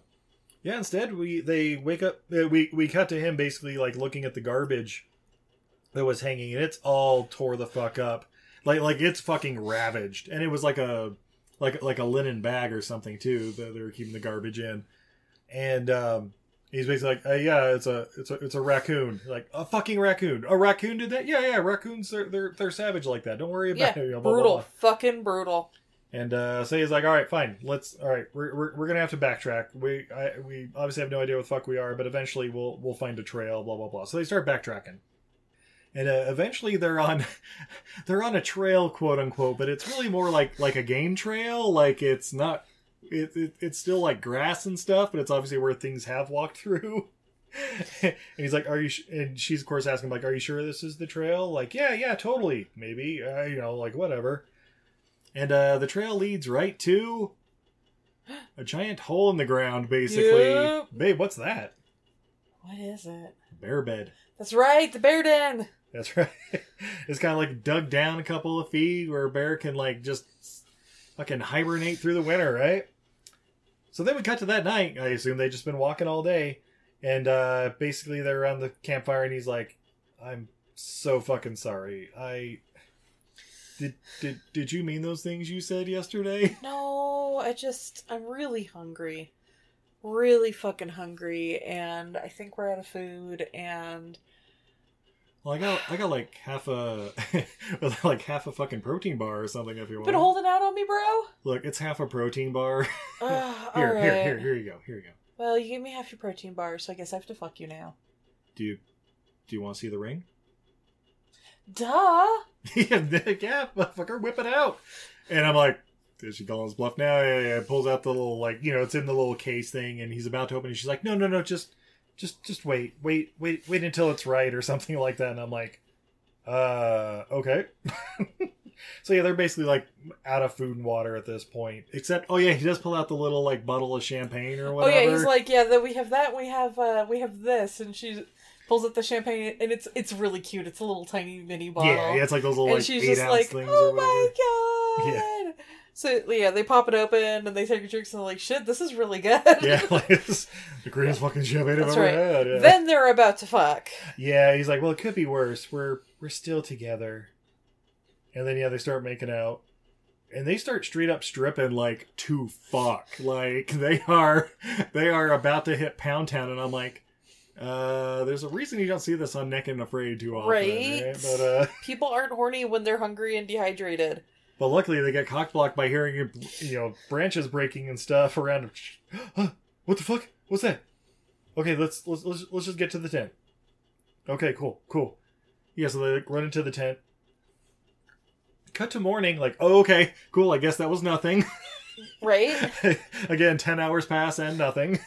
yeah, instead, we they wake up, uh, we, we cut to him basically, like, looking at the garbage that was hanging, and it's all tore the fuck up. Like, like it's fucking ravaged. And it was like a, like, like a linen bag or something, too, that they were keeping the garbage in. And, um, he's basically like, uh, yeah, it's a, it's a, it's a raccoon. Like, a fucking raccoon. A raccoon did that? Yeah, yeah, raccoons, they're, they're, they're savage like that. Don't worry about yeah, it. You know, blah, brutal. Blah, blah. Fucking brutal. And uh, so he's like, all right, fine. Let's all right. We're we're, we're gonna have to backtrack. We I, we obviously have no idea what the fuck we are, but eventually we'll we'll find a trail. Blah blah blah. So they start backtracking, and uh, eventually they're on they're on a trail, quote unquote. But it's really more like like a game trail. Like it's not it, it it's still like grass and stuff, but it's obviously where things have walked through. And he's like, are you sh-? And she's of course asking like, are you sure this is the trail? Like, yeah, yeah, totally, maybe. Uh, you know, like whatever. And uh, the trail leads right to a giant hole in the ground, basically. Yep. Babe, what's that? What is it? Bear bed. That's right, the bear den. That's right. It's kind of like dug down a couple of feet where a bear can like just fucking hibernate through the winter, right? So then we cut to that night. I assume they've just been walking all day. And uh, basically they're around the campfire and he's like, I'm so fucking sorry. I... Did, did did you mean those things you said yesterday? No, I just, I'm really hungry. Really fucking hungry. And I think we're out of food. And Well, I got I got like half a like half a fucking protein bar or something if you want. Been holding out on me, bro. Look, it's half a protein bar. Uh, here, all right. here, here, here you go. Here you go. Well, you gave me half your protein bar, so I guess I have to fuck you now. Do you do you want to see the ring? Duh. yeah, yeah, motherfucker, whip it out. And I'm like, is she calling his bluff now? Yeah, yeah. Pulls out the little, like, you know, it's in the little case thing, and he's about to open it. She's like, no, no, no, just. Just just wait, wait, wait, wait until it's right or something like that. And I'm like, uh, okay. So yeah, they're basically like out of food and water at this point. Except, oh yeah, he does pull out the little like bottle of champagne or whatever. Oh yeah, he's like, yeah, the, we have that, we have uh, we have this. And she pulls out the champagne and it's it's really cute. It's a little tiny mini bottle. Yeah, yeah, it's like those little and like eight ounce like, things oh or whatever. My God. Yeah. So, yeah, they pop it open, and they take your drinks, and they're like, shit, this is really good. Yeah, like, this is the greatest yeah. fucking champagne I've ever right. had. Yeah. Then they're about to fuck. Yeah, he's like, well, it could be worse. We're we're still together. And then, yeah, they start making out. And they start straight up stripping, like, to fuck. Like, they are, they are about to hit Pound Town, and I'm like, uh, there's a reason you don't see this on Naked and Afraid too often. Right? right? But, uh, people aren't horny when they're hungry and dehydrated. But luckily, they got cock-blocked by hearing, you know, branches breaking and stuff around them. Huh? What the fuck? What's that? Okay, let's let's let's let's just get to the tent. Okay, cool, cool. Yeah, so they like, run into the tent. Cut to morning. Like, oh, okay, cool. I guess that was nothing. Right. Again, ten hours pass and nothing.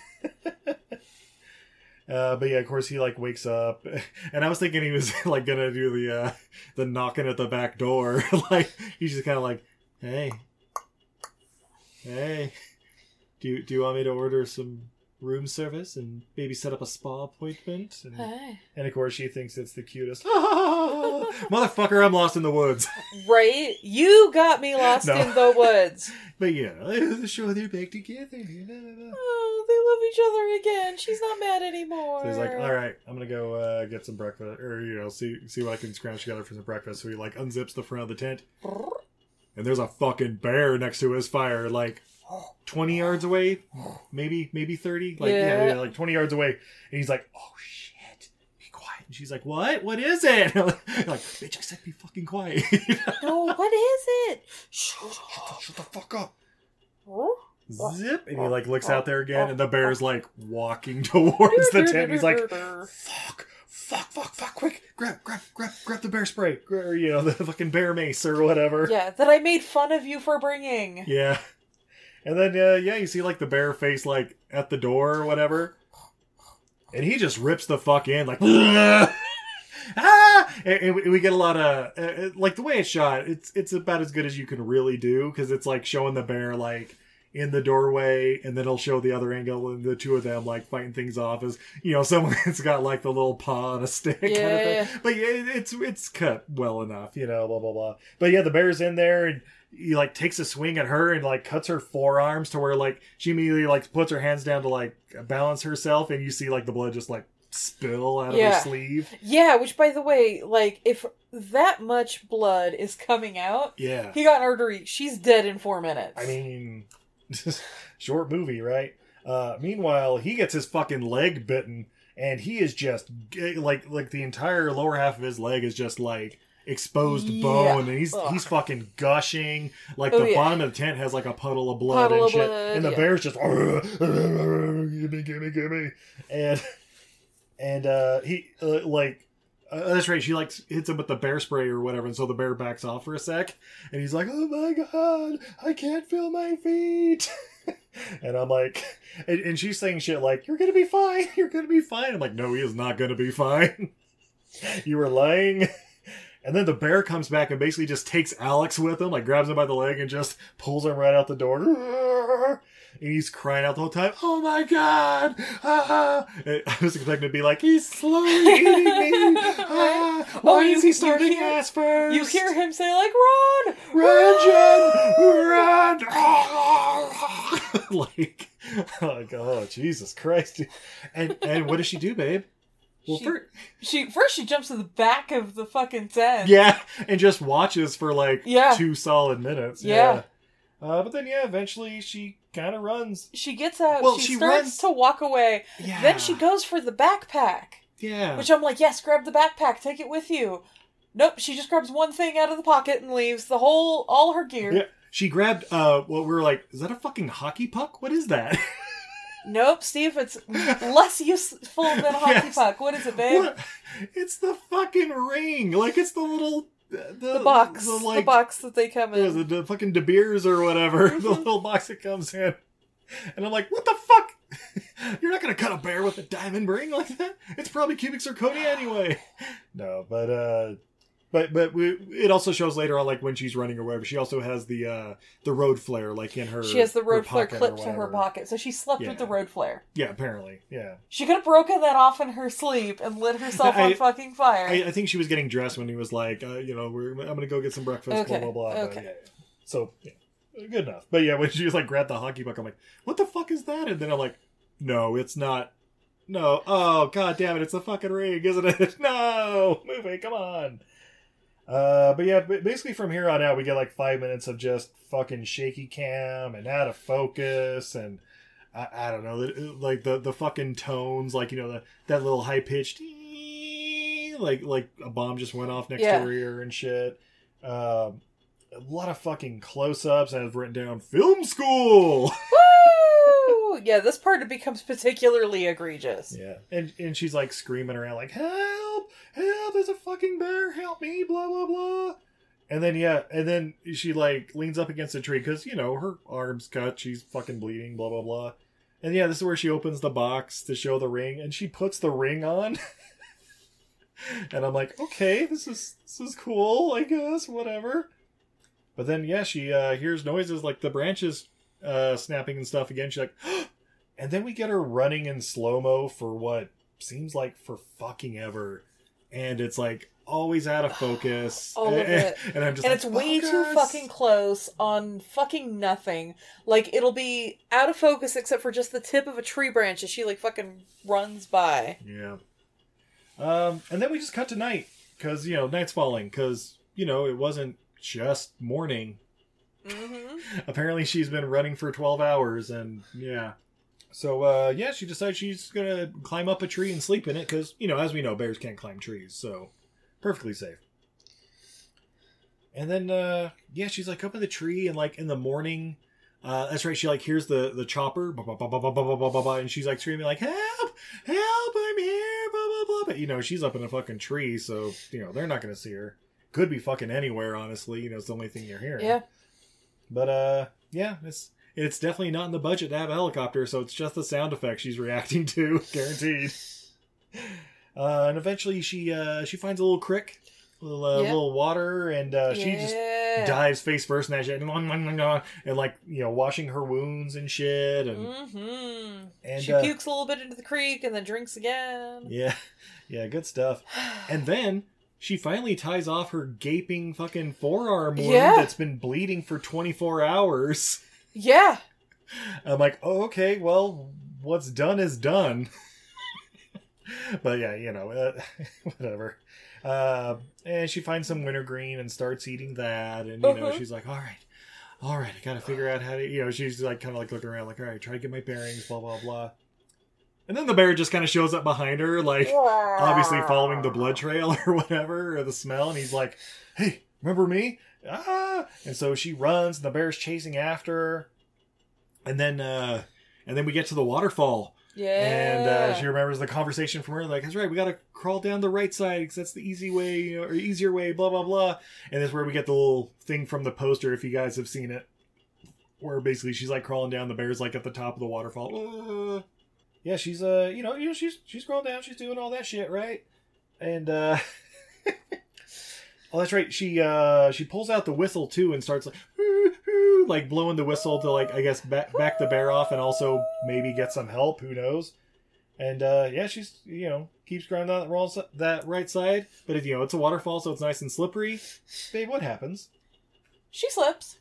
Uh, but yeah, of course he like wakes up, and I was thinking he was like gonna do the uh, the knocking at the back door. Like he's just kind of like, hey, hey, do you, do you want me to order some room service and maybe set up a spa appointment? And, hey. And of course she thinks it's the cutest. Motherfucker, I'm lost in the woods. Right? You got me lost no. in the woods. But yeah, the show they're back together. Oh, they love each other again. She's not mad anymore. So he's like, all right, I'm going to go uh, get some breakfast. Or, you know, see see what I can scrounge together for some breakfast. So he, like, unzips the front of the tent. And there's a fucking bear next to his fire. Like, twenty yards away? Maybe, maybe thirty? Like, yeah. yeah, yeah, like twenty yards away. And he's like, oh, shit. And she's like, what? What is it? I'm like, bitch, I said be fucking quiet. No, what is it? Shut, shut, shut the fuck up. Zip. And he like looks out there again and the bear's like walking towards the tent. He's like, fuck, fuck, fuck, fuck, quick. Grab, grab, grab, grab the bear spray. Or, you know, the fucking bear mace or whatever. Yeah, that I made fun of you for bringing. Yeah. And then, uh, yeah, you see like the bear face like at the door or whatever. And he just rips the fuck in, like, ah! And we get a lot of, like, the way it's shot, it's it's about as good as you can really do, because it's, like, showing the bear, like, in the doorway, and then it'll show the other angle, and the two of them, like, fighting things off as, you know, someone that's got, like, the little paw and a stick. Yeah, kind of thing. Yeah. But yeah, it's, it's cut well enough, you know, blah, blah, blah. But yeah, the bear's in there, and he, like, takes a swing at her and, like, cuts her forearms to where, like, she immediately, like, puts her hands down to, like, balance herself. And you see, like, the blood just, like, spill out yeah. of her sleeve. Yeah, which, by the way, like, if that much blood is coming out, yeah, he got an artery. She's dead in four minutes. I mean, short movie, right? Uh, meanwhile, he gets his fucking leg bitten. And he is just, like, like the entire lower half of his leg is just, like, exposed yeah. bone, and he's Ugh. he's fucking gushing. Like, oh, the yeah. bottom of the tent has like a puddle of blood puddle and shit. Blood, and the yeah. bear's just gimme, gimme, gimme. And and uh he uh, like uh, that's right, she like hits him with the bear spray or whatever, and so the bear backs off for a sec and he's like, oh my God, I can't feel my feet. And I'm like, and, and she's saying shit like, you're gonna be fine, you're gonna be fine. I'm like, no, he is not gonna be fine. You were lying. And then the bear comes back and basically just takes Alex with him, like grabs him by the leg and just pulls him right out the door. And he's crying out the whole time, oh my God! Ah. I was expecting to be like, he's slowly eating me! Ah. Why oh, is you, he starting hear, ass first? You hear him say like, run! Run, Jen! Run! Like, like, oh, Jesus Christ. And and what does she do, babe? Well, she, first, she first she jumps to the back of the fucking tent. Yeah, and just watches for like yeah. two solid minutes. Yeah, yeah. Uh, but then yeah, eventually she kind of runs. She gets out. Well, she, she starts runs... to walk away. Yeah. Then she goes for the backpack. Yeah. Which I'm like, yes, grab the backpack, take it with you. Nope, she just grabs one thing out of the pocket and leaves the whole, all her gear. Yeah. She grabbed, uh, well, we were like, is that a fucking hockey puck? What is that? Nope, Steve, it's less useful than a hockey yes. puck. What is it, babe? What? It's the fucking ring. Like, it's the little... The, the box. The, like, the box that they come in. The, the fucking De Beers or whatever. Mm-hmm. The little box that comes in. And I'm like, what the fuck? You're not going to cut a bear with a diamond ring like that? It's probably cubic zirconia anyway. No, but... uh But but we, it also shows later on, like, when she's running or whatever, she also has the uh, the road flare, like, in her She has the road flare clipped to her pocket, so she slept yeah. with the road flare. Yeah, apparently, yeah. She could have broken that off in her sleep and lit herself I, on fucking fire. I, I think she was getting dressed when he was like, uh, you know, we're, I'm going to go get some breakfast, okay. blah, blah, blah. Okay. Uh, yeah, yeah. So, yeah, good enough. But yeah, when she was, like, grabbed the hockey puck, I'm like, what the fuck is that? And then I'm like, no, it's not. No. Oh, god damn it, it's the fucking ring, isn't it? No! Movie, come on! Uh, but yeah, basically from here on out, we get like five minutes of just fucking shaky cam and out of focus. And I, I don't know, like the, the fucking tones, like, you know, the, that little high pitched, like, like a bomb just went off next yeah. to her ear and shit. Um, a lot of fucking close ups. I've written down film school. Woo! Yeah. This part becomes particularly egregious. Yeah. And, and she's like screaming around like, help. Help, there's a fucking bear, help me, blah, blah, blah. And then, yeah, and then she, like, leans up against a tree because, you know, her arm's cut, she's fucking bleeding, blah, blah, blah. And, yeah, this is where she opens the box to show the ring, and she puts the ring on. And I'm like, okay, this is this is cool, I guess, whatever. But then, yeah, she uh, hears noises like the branches uh, snapping and stuff again. She's like, oh! And then we get her running in slow-mo for what seems like for fucking ever. And it's like always out of focus. All of it. And I'm just and like, it's way focus. too fucking close on fucking nothing. Like, it'll be out of focus except for just the tip of a tree branch as she like fucking runs by. Yeah. Um, and then we just cut to night because, you know, night's falling because, you know, it wasn't just morning. Mm-hmm. Apparently she's been running for twelve hours and yeah. So, uh, yeah, she decides she's going to climb up a tree and sleep in it because, you know, as we know, bears can't climb trees, so perfectly safe. And then, uh, yeah, she's, like, up in the tree and, like, in the morning, uh, that's right, she, like, hears the, the chopper, blah, blah, blah, blah, blah, blah, blah, blah, blah, and she's, like, screaming, like, help, help, I'm here, blah, blah, blah, but, you know, she's up in a fucking tree, so, you know, they're not going to see her. Could be fucking anywhere, honestly, you know, it's the only thing you're hearing. Yeah. But, uh, yeah, it's... It's definitely not in the budget to have a helicopter, so it's just the sound effects she's reacting to, guaranteed. Uh, and eventually she uh, she finds a little creek, a little, uh, yeah. little water, and uh, yeah. she just dives face first in that shit, and like, you know, washing her wounds and shit. And, mm-hmm. and she uh, pukes a little bit into the creek and then drinks again. Yeah, yeah, good stuff. And then... She finally ties off her gaping fucking forearm wound yeah. that's been bleeding for twenty-four hours. Yeah. I'm like, oh, okay, well, what's done is done. But yeah, you know, uh, whatever. Uh, and she finds some wintergreen and starts eating that. And, you uh-huh. know, she's like, all right, all right, I got to figure out how to, you know, she's like kind of like looking around like, all right, try to get my bearings, blah, blah, blah. And then the bear just kind of shows up behind her, like, yeah. obviously following the blood trail or whatever, or the smell. And he's like, hey, remember me? Ah! And so she runs and the bear's chasing after her. And then uh, and then we get to the waterfall. Yeah. And uh, she remembers the conversation from her. Like, that's right, we got to crawl down the right side because that's the easy way, you know, or easier way, blah, blah, blah. And that's where we get the little thing from the poster, if you guys have seen it. Where basically she's like crawling down, the bear's like at the top of the waterfall. Uh, yeah, she's, uh, you know, you know, she's she's crawling down, she's doing all that shit, right? And, uh... Oh, that's right. She uh, she pulls out the whistle, too, and starts, like, hoo, hoo, like blowing the whistle to, like, I guess, back, back the bear off and also maybe get some help. Who knows? And, uh, yeah, she's, you know, keeps growing down that, that right side. But, if, you know, it's a waterfall, so it's nice and slippery. Babe, what happens? She slips.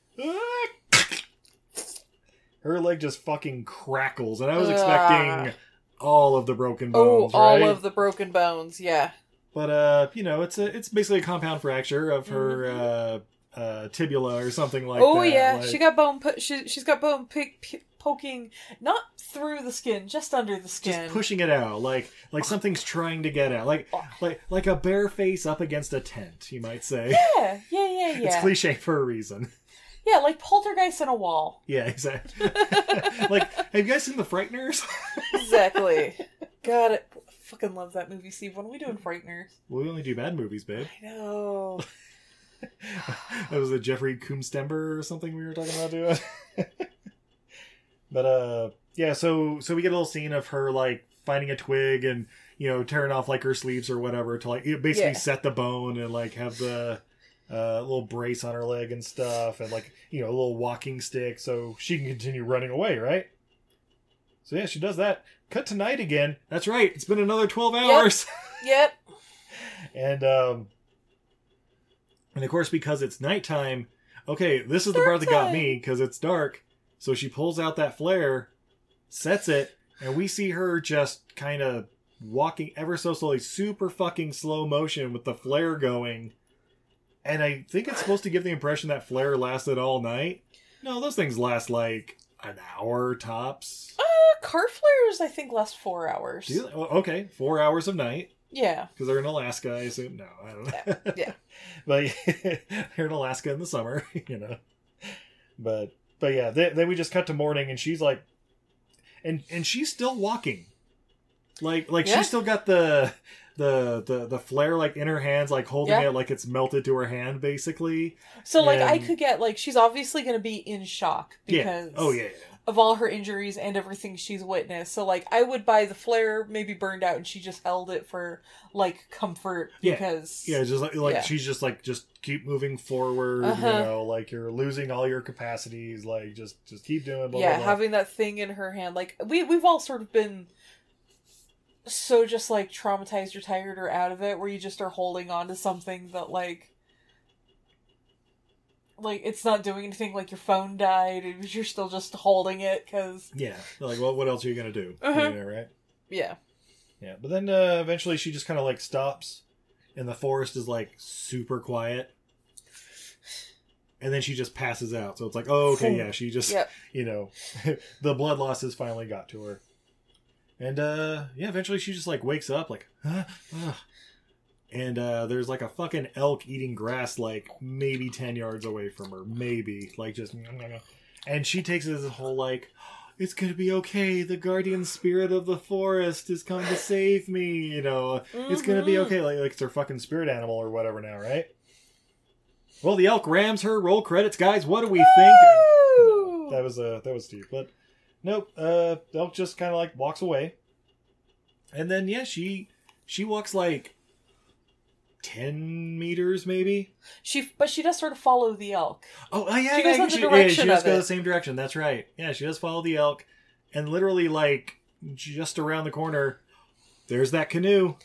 Her leg just fucking crackles. And I was uh, expecting all of the broken bones, oh, right? all of the broken bones, yeah. But, uh, you know, it's a, it's basically a compound fracture of her, mm-hmm. uh, uh, tibula or something like oh, that. Oh, yeah. Like, she got bone, pu- she, she's got bone, p- p- poking, not through the skin, just under the skin. Just pushing it out, like like something's trying to get out. Like like like a bare face up against a tent, you might say. Yeah, yeah, yeah, yeah. It's cliche for a reason. Yeah, like poltergeist in a wall. Yeah, exactly. Like, have you guys seen The Frighteners? Exactly. God, I fucking love that movie, Steve. When are we doing Frighteners? Well, we only do bad movies, babe. I know. That was a Jeffrey Coomstember or something we were talking about doing. But, uh, yeah, so so we get a little scene of her, like, finding a twig and, you know, tearing off, like, her sleeves or whatever to, like, basically yeah. set the bone and, like, have the... a uh, little brace on her leg and stuff, and like, you know, a little walking stick so she can continue running away, right? So yeah, she does that. Cut to night again. That's right. It's been another twelve hours. Yep. yep. And, um, and of course, because it's nighttime, okay, this is Third the part that time. got me because it's dark. So she pulls out that flare, sets it, and we see her just kind of walking ever so slowly, super fucking slow motion with the flare going. And I think it's supposed to give the impression that flare lasted all night. No, those things last like an hour tops. Uh, car flares, I think, last four hours. Do they? Well, okay, four hours of night. Yeah. Because they're in Alaska, I assume. No, I don't know. Yeah. yeah. But they're in Alaska in the summer, you know. But but yeah, then, then we just cut to morning, and she's like, and and she's still walking. Like like yeah. she's still got the. The, the the flare like in her hands, like holding yeah. it like it's melted to her hand, basically. So like and... I could get like she's obviously going to be in shock because yeah. oh yeah, yeah of all her injuries and everything she's witnessed. So like I would buy the flare maybe burned out and she just held it for like comfort because yeah, yeah just like, like yeah. she's just like just keep moving forward, uh-huh. you know, like you're losing all your capacities, like just just keep doing. Blah, yeah, blah, blah. Having that thing in her hand, like we we've all sort of been. So just, like, traumatized or tired or out of it, where you just are holding on to something that, like... Like, it's not doing anything, like your phone died, and you're still just holding it, because... Yeah, like, well, what else are you gonna do? Uh-huh. You know, right? Yeah. Yeah, but then, uh, eventually she just kind of, like, stops, and the forest is, like, super quiet. And then she just passes out, so it's like, oh, okay, yeah, she just, yep. you know... the blood losses finally got to her. And, uh, yeah, eventually she just, like, wakes up, like, huh? Ugh. And, uh, there's, like, a fucking elk eating grass, like, maybe ten yards away from her. Maybe. Like, just... And she takes it as a whole, like, it's gonna be okay, the guardian spirit of the forest is coming to save me, you know. Mm-hmm. It's gonna be okay. Like, like, it's her fucking spirit animal or whatever now, right? Well, the elk rams her. Roll credits, guys. What do we think? No, that was, uh, that was Steve, but... Nope, uh, Elk just kind of, like, walks away. And then, yeah, she she walks, like, ten meters, maybe? She, But she does sort of follow the elk. Oh, oh yeah, she yeah, goes yeah, in the she, direction yeah, she does go it. the same direction, that's right. Yeah, she does follow the elk. And literally, like, just around the corner, there's that canoe.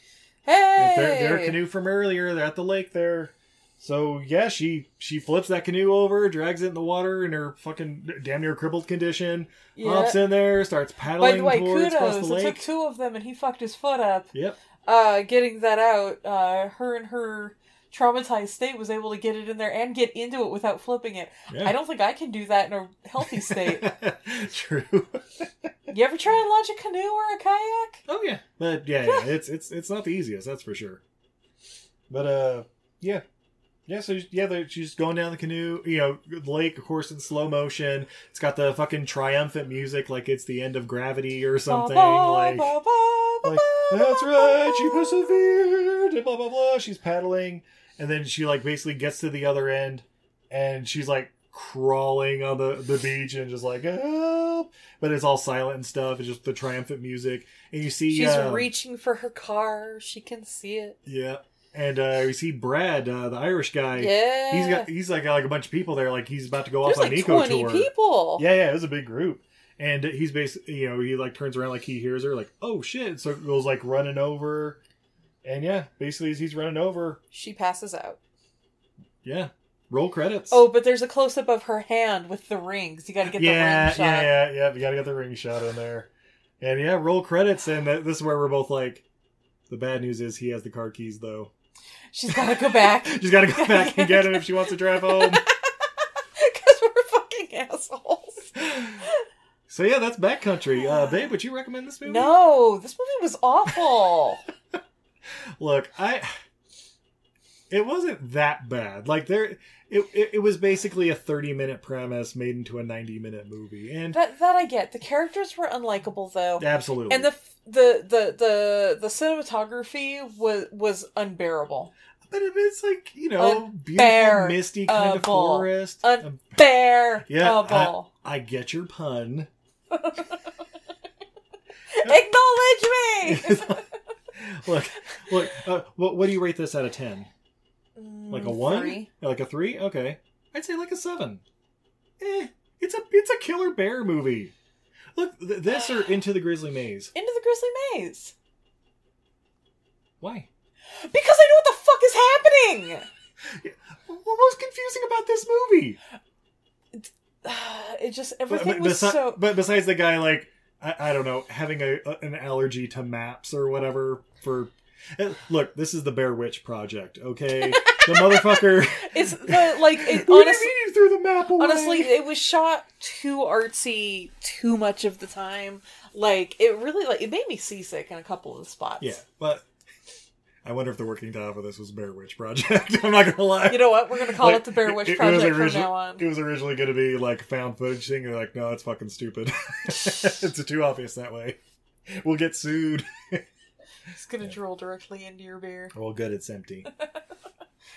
Hey! Their, their canoe from earlier, they're at the lake there. So, yeah, she, she flips that canoe over, drags it in the water in her fucking damn near crippled condition, yep. hops in there, starts paddling By the way, towards across the lake. It took two of them and he fucked his foot up. Yep. Uh, getting that out, uh, her and her traumatized state was able to get it in there and get into it without flipping it. Yeah. I don't think I can do that in a healthy state. True. You ever try and launch a canoe or a kayak? Oh, yeah. But, yeah, yeah, it's, it's, it's not the easiest, that's for sure. But, uh, yeah. Yeah, so, yeah, she's going down the canoe, you know, the lake, of course, in slow motion. It's got the fucking triumphant music, like it's the end of Gravity or something. Ba-ba, like, ba-ba, like, that's right, she persevered, and blah, blah, blah. She's paddling, and then she, like, basically gets to the other end, and she's, like, crawling on the, the beach and just like, help! But it's all silent and stuff. It's just the triumphant music. And you see... She's um, reaching for her car. She can see it. Yeah. And uh, we see Brad, uh, the Irish guy. Yeah, he's got he's like got like a bunch of people there. Like he's about to go There's off like on an eco tour. twenty people. Yeah, yeah, it was a big group. And he's basically, you know, he like turns around like he hears her, like, oh shit! So it goes like running over, and yeah, basically as he's running over, she passes out. Yeah. Roll credits. Oh, but there's a close-up of her hand with the rings. You got to get yeah, the ring shot. Yeah, yeah, yeah. You got to get the ring shot in there. And yeah, roll credits. And this is where we're both like, the bad news is he has the car keys though. She's got to go back. She's got to go back and get him if she wants to drive home. Because we're fucking assholes. So yeah, that's Backcountry. Uh, babe, would you recommend this movie? No, this movie was awful. Look, I... It wasn't that bad. Like, there... It, it it was basically a thirty-minute premise made into a ninety-minute movie, and that that I get. The characters were unlikable, though. Absolutely, and the the the the, the cinematography was was unbearable. But it's like, you know, beautiful, misty kind of forest. Unbearable. Yeah, I, I get your pun. Acknowledge me. Look, look. Uh, what what do you rate this out of ten? Like a one? Three. Like a three? Okay. I'd say like a seven. Eh. It's a it's a killer bear movie. Look, th- this or Into the Grizzly Maze. Into the Grizzly Maze. Why? Because I know what the fuck is happening! What was confusing about this movie? It, uh, it just, everything but, but, was besi- so... But besides the guy, like, I, I don't know, having a, a an allergy to maps or whatever for... Look, this is the Bear Witch Project, okay? The motherfucker. It's the, like, it, honestly, you threw the map away. Honestly, it was shot too artsy, too much of the time. Like, it really, like, it made me seasick in a couple of the spots. Yeah, but I wonder if the working title for this was Bear Witch Project. I'm not gonna lie. You know what? We're gonna call like, it the Bear Witch it, Project it origi- from now on. It was originally gonna be like found footage thing. They're like, no, it's fucking stupid. It's too obvious that way. We'll get sued. It's going to yeah. drill directly into your beer. Well, good. It's empty.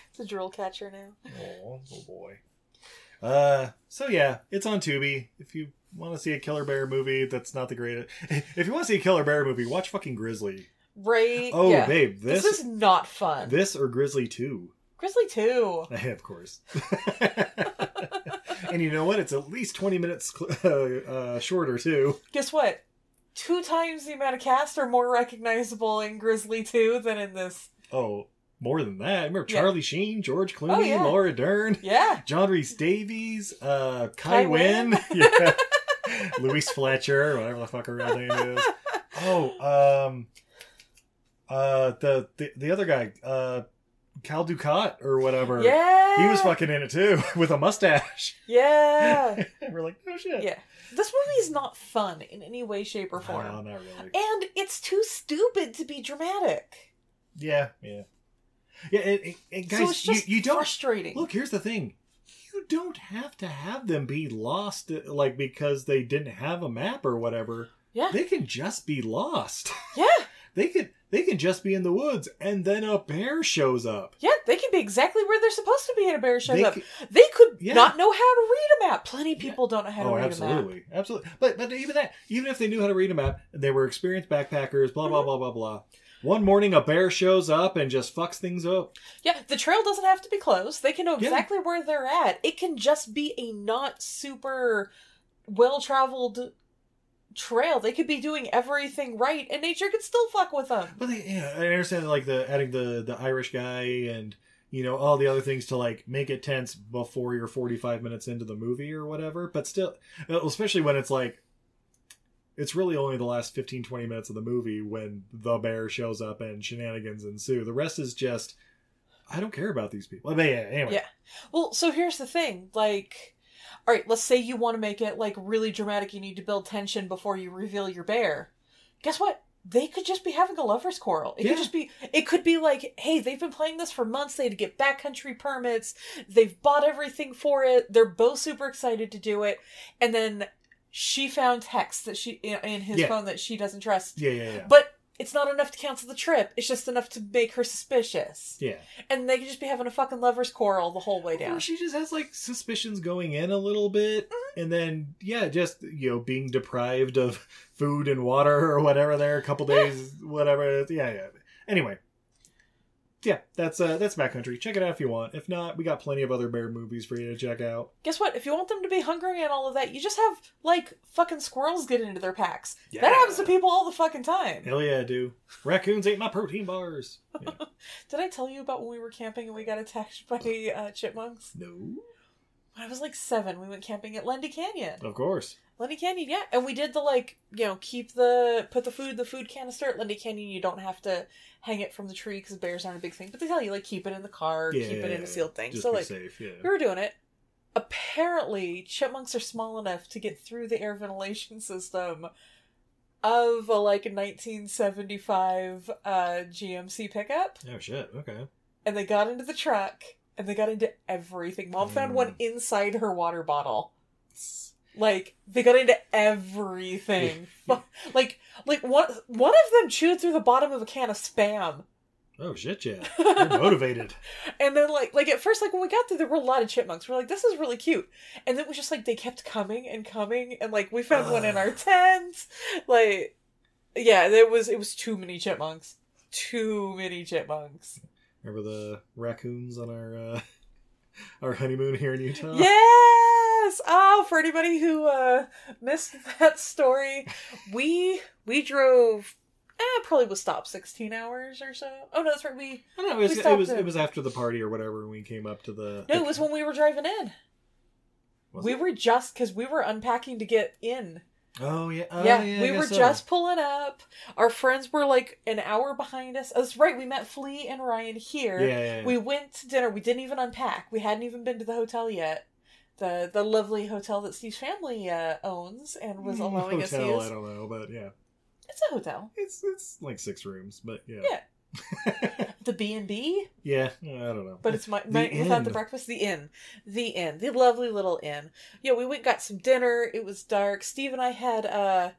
It's a drill catcher now. Oh, oh boy. Uh, so yeah, it's on Tubi. If you want to see a killer bear movie, that's not the greatest. If you want to see a killer bear movie, watch fucking Grizzly. Right? Oh, yeah. Babe. This, this is not fun. This or Grizzly two? Grizzly two. Of course. And you know what? It's at least twenty minutes uh, uh, shorter, too. Guess what? Two times the amount of cast are more recognizable in Grizzly two than in this. Oh, more than that. I remember Charlie yeah. Sheen, George Clooney, oh, yeah. Laura Dern, yeah, John Rhys Davies, uh, Kai, Kai Wynn, Wynn. Yeah. Louise Fletcher, whatever the fuck her real name is. Oh, um, uh, the the, the other guy, uh, Cal Dukat or whatever. Yeah, he was fucking in it too with a mustache. Yeah, we're like, oh shit. Yeah, this movie is not fun in any way, shape, or form. No, not really. And it's too stupid to be dramatic. Yeah, yeah, yeah. It, it, it, guys, so it's just you, you don't, frustrating. Look, here's the thing: you don't have to have them be lost, like because they didn't have a map or whatever. Yeah, they can just be lost. Yeah, they could. They can just be in the woods, and then a bear shows up. Yeah, they can be exactly where they're supposed to be, and a bear shows they up. Could, they could yeah. not know how to read a map. Plenty of people yeah. don't know how to oh, read absolutely. a map. Oh, absolutely. Absolutely. But, but even that, even if they knew how to read a map, they were experienced backpackers, blah, mm-hmm. blah, blah, blah, blah. One morning, a bear shows up and just fucks things up. Yeah, the trail doesn't have to be closed. They can know exactly yeah. where they're at. It can just be a not super well-traveled trail. They could be doing everything right, and nature could still fuck with them. But they, yeah, I understand like the adding the the Irish guy and you know all the other things to like make it tense before you're forty-five minutes into the movie or whatever. But still, especially when it's like it's really only the last fifteen to twenty minutes of the movie when the bear shows up and shenanigans ensue. The rest is just I don't care about these people. But yeah, anyway. Yeah. Well, so here's the thing, like. All right, let's say you want to make it, like, really dramatic. You need to build tension before you reveal your bear. Guess what? They could just be having a lover's quarrel. It yeah. could just be, it could be like, hey, they've been playing this for months. They had to get backcountry permits. They've bought everything for it. They're both super excited to do it. And then she found texts that she, in his yeah. phone that she doesn't trust. Yeah, yeah, yeah. But it's not enough to cancel the trip. It's just enough to make her suspicious. Yeah. And they could just be having a fucking lover's quarrel the whole way down. Or she just has, like, suspicions going in a little bit. Mm-hmm. And then, yeah, just, you know, being deprived of food and water or whatever there. A couple days, whatever. Yeah, yeah. Anyway. Yeah, that's uh, that's Backcountry. Check it out if you want. If not, we got plenty of other bear movies for you to check out. Guess what? If you want them to be hungry and all of that, you just have, like, fucking squirrels get into their packs. Yeah. That happens to people all the fucking time. Hell yeah, I do. Raccoons ate my protein bars. Yeah. Did I tell you about when we were camping and we got attacked by uh, chipmunks? No. When I was, like, seven, we went camping at Lundy Canyon. Of course. Lundy Canyon, yeah. And we did the, like, you know, keep the, put the food, the food canister at Lundy Canyon. You don't have to hang it from the tree because bears aren't a big thing. But they tell you, like, keep it in the car, yeah, keep it in a sealed thing. Just so, be like, safe, yeah. we were doing it. apparently chipmunks are small enough to get through the air ventilation system of a, like, nineteen seventy-five uh, G M C pickup. Oh, shit. Okay. And they got into the truck, and they got into everything. Mom mm. found one inside her water bottle. Like, they got into everything. like, like one, one of them chewed through the bottom of a can of Spam. Oh, shit, yeah. They're motivated. And then, like, like at first, like, when we got there, there were a lot of chipmunks. We're like, this is really cute. And then we just, like, they kept coming and coming. And, like, we found Ugh. one in our tent. Like, yeah, there was, it was too many chipmunks. Too many chipmunks. Remember the raccoons on our, uh, our honeymoon here in Utah? Yes! Oh, for anybody who, uh, missed that story, we, we drove... Eh, probably was stopped sixteen hours or so. Oh no, that's right. We I don't know. It was it was, it was after the party or whatever when we came up to the. No, the... it was when we were driving in. Was we it? were just because we were unpacking to get in. Oh yeah, oh, yeah. yeah we were so. just pulling up. Our friends were like an hour behind us. Oh, that's right. We met Flea and Ryan here. Yeah, yeah, yeah. We went to dinner. We didn't even unpack. We hadn't even been to the hotel yet. The the lovely hotel that Steve's family uh, owns and was allowing us to use. I don't know, but yeah. It's a hotel. It's it's like six rooms, but yeah. Yeah. The B and B? Yeah, I don't know. But it's my, my without the breakfast, the inn. The inn. The lovely little inn. Yeah, we went got some dinner. It was dark. Steve and I had a,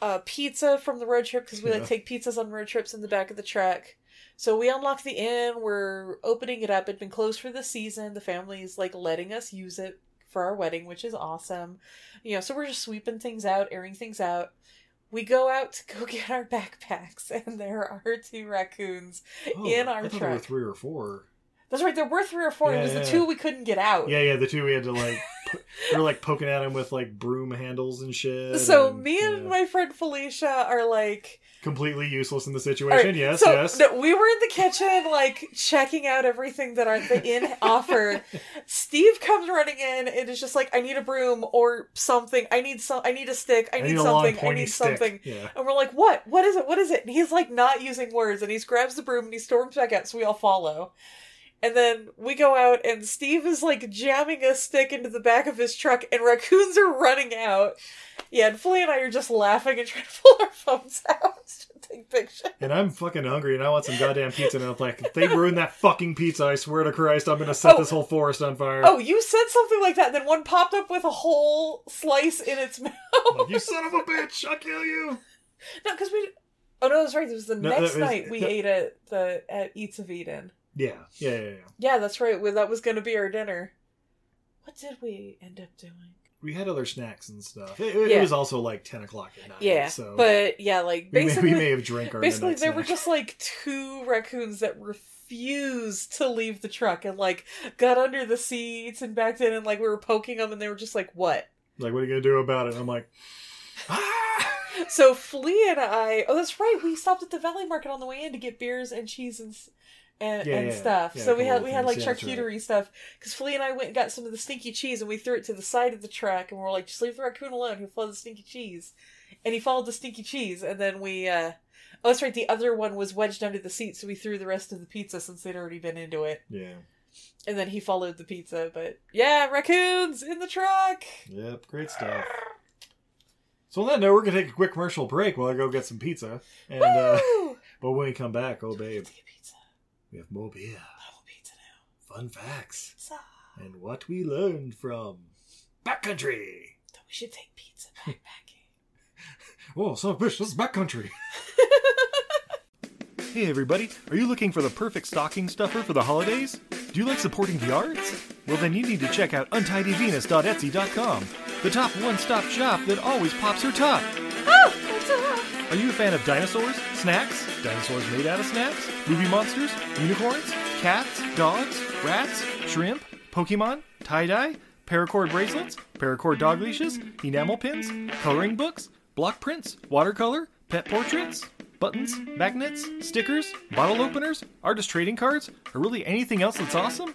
a pizza from the road trip because we yeah. like take pizzas on road trips in the back of the truck. So we unlocked the inn. We're opening it up. It'd been closed for the season. The family's like letting us use it for our wedding, which is awesome. You know, so we're just sweeping things out, airing things out. We go out to go get our backpacks, and there are two raccoons oh, in our I thought truck. There were three or four. That's right. There were three or four. Yeah, it was yeah, the two we couldn't get out. Yeah, yeah. The two we had to like, po- we were like poking at them with like broom handles and shit. So and, me and yeah. my friend Felicia are like completely useless in the situation. Right, yes, so, yes. No, we were in the kitchen, like checking out everything that our the inn offered. Steve comes running in and is just like, "I need a broom or something. I need some. I need a stick. I, I need, need something. I need stick. something." Yeah. And we're like, "What? What is it? What is it?" And he's like, not using words, and he grabs the broom and he storms back out. So we all follow. And then we go out and Steve is like jamming a stick into the back of his truck and raccoons are running out. Yeah, and Flea and I are just laughing and trying to pull our phones out to take pictures. And I'm fucking hungry and I want some goddamn pizza. And I'm like, if they ruin that fucking pizza, I swear to Christ, I'm going to set oh, this whole forest on fire. Oh, you said something like that. Then one popped up with a whole slice in its mouth. Like, you son of a bitch, I'll kill you. No, because we... Oh, no, that's right. It was the no, next was, night we no. ate at the at Eats of Eden. Yeah. yeah, yeah, yeah. Yeah, that's right. Well, that was going to be our dinner. What did we end up doing? We had other snacks and stuff. It, it yeah. was also like ten o'clock at night. Yeah, so but yeah, like basically... We may, we may have drank our Basically, there snack. were just like two raccoons that refused to leave the truck and like got under the seats and backed in and like we were poking them and they were just like, what? Like, what are you going to do about it? And I'm like, ah! So Flea and I... Oh, that's right. We stopped at the Valley Market on the way in to get beers and cheese and... and, yeah, and yeah, stuff. Yeah, so we had, we had like yeah, charcuterie right. stuff. Because Flea and I went and got some of the stinky cheese and we threw it to the side of the truck and we were like, just leave the raccoon alone. He'll follow the stinky cheese. And he followed the stinky cheese. And then we, uh, oh, that's right. The other one was wedged under the seat. So we threw the rest of the pizza since they'd already been into it. Yeah. And then he followed the pizza. But yeah, raccoons in the truck. Yep. Great stuff. So on that note, we're going to take a quick commercial break while I go get some pizza. And, uh, but when we come back, oh babe. We have more beer. More pizza now. Fun facts. Pizza. And what we learned from Backcountry. That we should take pizza backpacking. Oh, son of a bitch, this is Backcountry. Hey everybody, are you looking for the perfect stocking stuffer for the holidays? Do you like supporting the arts? Well then you need to check out untidy venus dot etsy dot com, the top one-stop shop that always pops her top. Oh, it's a rock. Are you a fan of dinosaurs, snacks, dinosaurs made out of snacks, movie monsters, unicorns, cats, dogs, rats, shrimp, Pokemon, tie-dye, paracord bracelets, paracord dog leashes, enamel pins, coloring books, block prints, watercolor, pet portraits, buttons, magnets, stickers, bottle openers, artist trading cards, or really anything else that's awesome?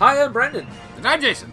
Hi, I'm Brendan. And I'm Jason.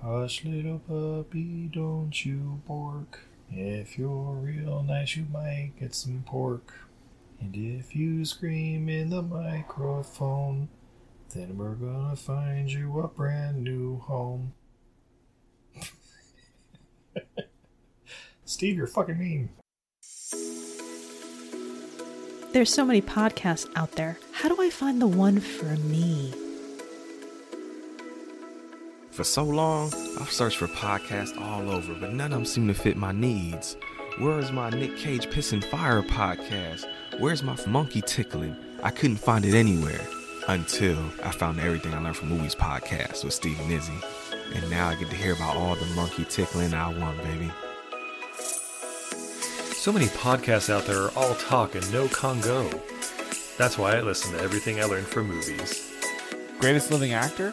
Hush, little puppy, don't you bark. If you're real nice, you might get some pork. And if you scream in the microphone, then we're gonna find you a brand new home. Steve, you're fucking mean. There's so many podcasts out there. How do I find the one for me? For so long, I've searched for podcasts all over, but none of them seem to fit my needs. Where is my Nick Cage Pissing Fire podcast? Where's my monkey tickling? I couldn't find it anywhere until I found the Everything I Learned from Movies podcast with Steve and Izzy. And now I get to hear about all the monkey tickling I want, baby. So many podcasts out there are all talk and no Congo. That's why I listen to Everything I Learned from Movies. Greatest Living Actor?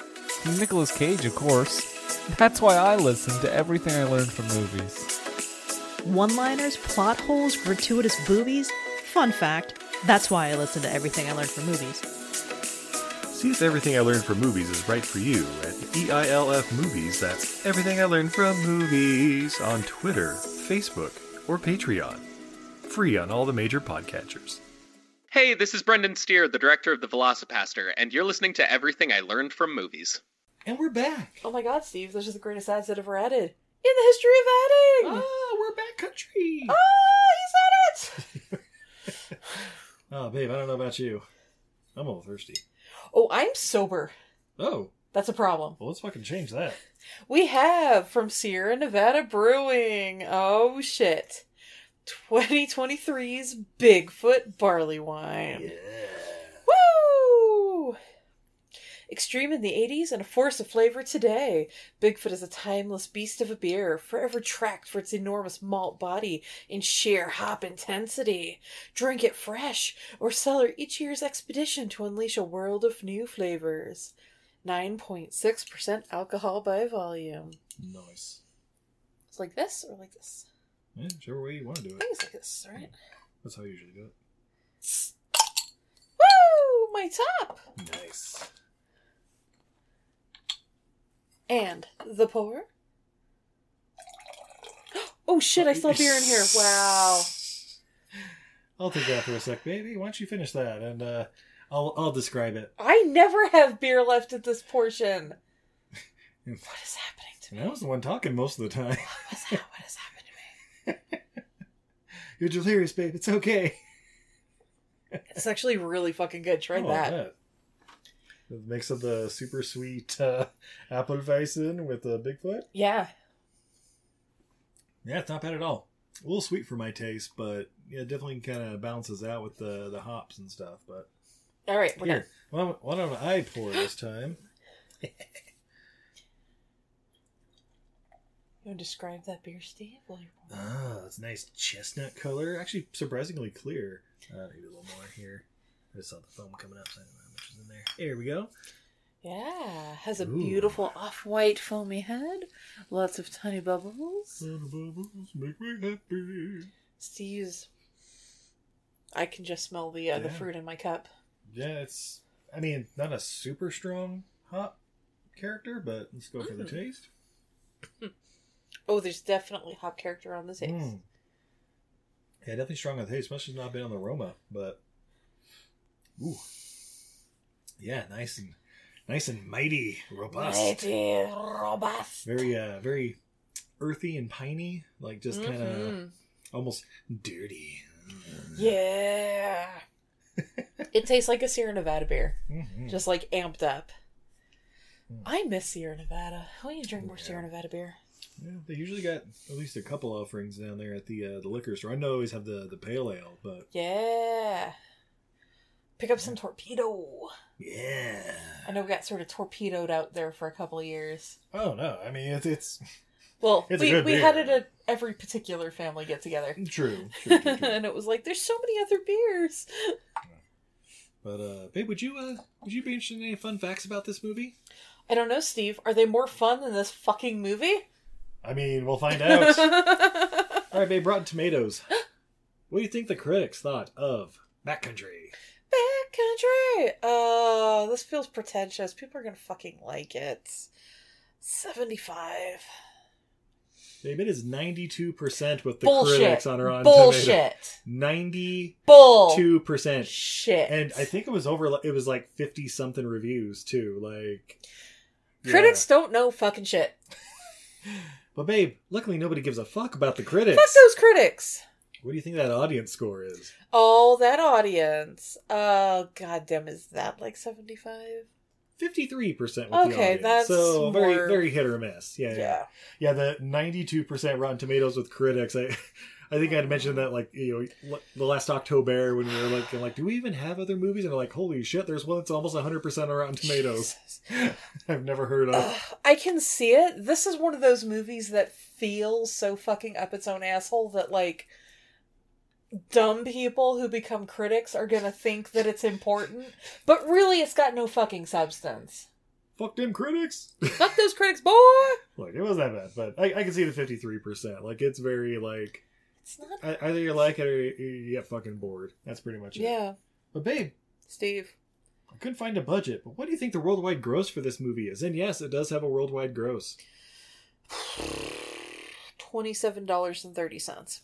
Nicolas Cage, of course. That's why I listen to Everything I Learned from Movies. One-liners, plot holes, gratuitous boobies. Fun fact, that's why I listen to Everything I Learned from Movies. See if Everything I Learned from Movies is right for you at E I L F movies. That's Everything I Learned from Movies on Twitter, Facebook, or Patreon. Free on all the major podcatchers. Hey, this is Brendan Steer, the director of The Velocipaster, and you're listening to Everything I Learned from Movies. And we're back. Oh my god, Steve, this is the greatest ads that I've ever added. In the history of adding! Ah, we're Backcountry! Ah, you said it! Oh, babe, I don't know about you. I'm a little thirsty. Oh, I'm sober. Oh. That's a problem. Well, let's fucking change that. We have, from Sierra Nevada Brewing. Oh, shit. twenty twenty-three's Bigfoot Barley Wine. Yeah. Woo! Extreme in the eighties and a force of flavor today. Bigfoot is a timeless beast of a beer, forever tracked for its enormous malt body and sheer hop intensity. Drink it fresh or cellar each year's expedition to unleash a world of new flavors. nine point six percent alcohol by volume. Nice. It's like this or like this? Yeah, whichever way you want to do it. I think it's like this, right? That's how I usually do it. Woo! My top! Nice. And the pour. Oh shit, I still have beer in here. Wow. I'll take that for a sec, baby. Why don't you finish that and uh, I'll I'll describe it. I never have beer left at this portion. What is happening to me? And I was the one talking most of the time. What is that? What is happening? You're delirious, babe. It's okay. It's actually really fucking good. Try oh, that. that. The mix of the super sweet uh, Apple Weissen with the uh, Bigfoot. Yeah. Yeah, it's not bad at all. A little sweet for my taste, but yeah, definitely kind of balances out with the, the hops and stuff. But all right, we're here. Done. Why don't I pour this time? You want to describe that beer, Steve? Well, ah, it's nice chestnut color. Actually, surprisingly clear. Uh, maybe a little more here. I just saw the foam coming up, so I don't know how much is in there. Here we go. Yeah, has a Ooh. beautiful off-white foamy head. Lots of tiny bubbles. Little bubbles make me happy. Steve's. I can just smell the uh, yeah. the fruit in my cup. Yeah, it's. I mean, not a super strong hop character, but let's go mm. for the taste. Oh, there's definitely hop character on the taste. Mm. Yeah, definitely strong on the taste. Must have not been on the aroma, but ooh, yeah, nice and nice and mighty, robust, mighty, robust. Very, uh, very earthy and piney, like just kind of mm-hmm. almost dirty. Yeah. It tastes like a Sierra Nevada beer, mm-hmm. just like amped up. Mm. I miss Sierra Nevada. I want you to drink more yeah. Sierra Nevada beer. Yeah, they usually got at least a couple offerings down there at the uh, the liquor store. I know they always have the, the pale ale, but yeah, pick up some torpedo. Yeah, I know we got sort of torpedoed out there for a couple of years. Oh no, I mean it's it's well, it's we a good we beer. Had it at every particular family get together. True, true, true, true. And it was like there's so many other beers. But uh, babe, would you uh, would you be interested in any fun facts about this movie? I don't know, Steve. Are they more fun than this fucking movie? I mean, we'll find out. All right, babe, Rotten Tomatoes. What do you think the critics thought of Backcountry? Backcountry! Oh, this feels pretentious. People are going to fucking like it. seventy-five. Babe, it is ninety-two percent with the Bullshit. critics on Rotten Tomatoes. Bullshit. ninety-two percent. Bullshit. Shit. And I think it was over, it was like fifty-something reviews, too. Like yeah. Critics don't know fucking shit. But babe, luckily nobody gives a fuck about the critics. Fuck those critics! What do you think that audience score is? Oh, that audience. Oh, goddamn, is that like seventy-five? fifty-three percent with okay, the audience. Okay, that's So, very, more... very hit or miss. Yeah, yeah. Yeah, yeah the ninety-two percent Rotten Tomatoes with critics. I I think I'd mentioned that, like, you know, the last October when we were like, like do we even have other movies? And we're like, holy shit, there's one that's almost one hundred percent on Rotten Tomatoes. I've never heard of. Uh, I can see it. This is one of those movies that feels so fucking up its own asshole that, like, dumb people who become critics are gonna think that it's important. But really, it's got no fucking substance. Fuck them critics. Fuck those critics, boy! Look, it wasn't that bad, but I, I can see the fifty-three percent. Like, it's very, like... It's not... Either you like it or you get fucking bored. That's pretty much it. Yeah. But babe. Steve. I couldn't find a budget, but what do you think the worldwide gross for this movie is? And yes, it does have a worldwide gross. twenty-seven dollars and thirty cents.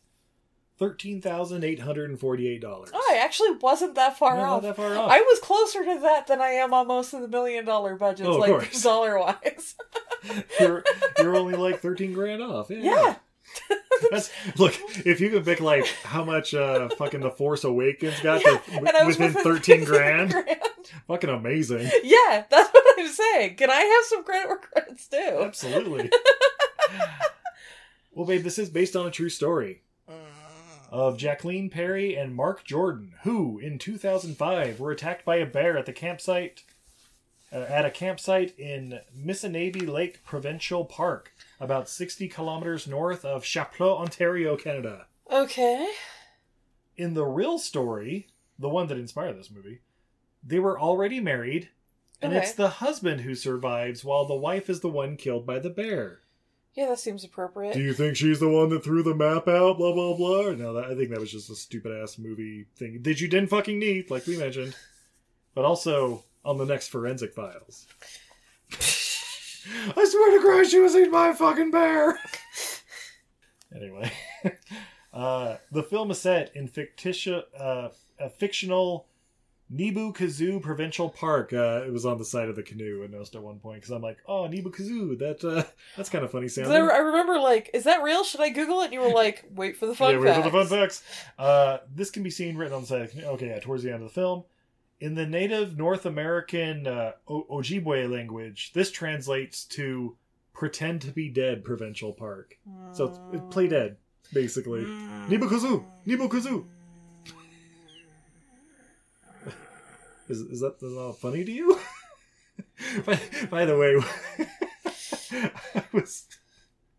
thirteen thousand eight hundred forty-eight dollars. Oh, I actually wasn't that far no, off. Not that far off. I was closer to that than I am on most of the million dollar budgets, oh, like dollar-wise. you're, you're only like thirteen grand off. Yeah. yeah. That's, look, if you could pick like how much uh, fucking The Force Awakens got yeah, to, w- within thirteen grand, grand, fucking amazing. Yeah, that's what I'm saying. Can I have some credit where credit's due? Absolutely. Well, babe, this is based on a true story of Jacqueline Perry and Mark Jordan, who in two thousand five were attacked by a bear at the campsite uh, at a campsite in Missinaba Lake Provincial Park, about sixty kilometers north of Chapleau, Ontario, Canada. Okay. In the real story, the one that inspired this movie, they were already married, and okay. It's the husband who survives while the wife is the one killed by the bear. Yeah, that seems appropriate. Do you think she's the one that threw the map out, blah, blah, blah? No, that, I think that was just a stupid-ass movie thing. Did you didn't fucking need, like we mentioned. But also, on the next Forensic Files... I swear to Christ, she was eaten by a fucking bear! Anyway. Uh, the film is set in fictitia, uh, a fictional Nibu-Kazoo provincial park. Uh, it was on the side of the canoe, I noticed at one point, because I'm like, oh, Nibu-Kazoo, that, uh, that's kind of funny sounding. I remember, like, is that real? Should I Google it? And you were like, wait for the fun facts. Yeah, wait facts. for the fun facts. Uh, this can be seen written on the side of the canoe. Okay, yeah, towards the end of the film. In the native North American uh, o- Ojibwe language, this translates to pretend to be dead provincial park. Mm. So it's, it's play dead, basically. Mm. Nibu-Kazoo! Nibu-Kazoo! is, is that is that funny to you? by, by the way, I was...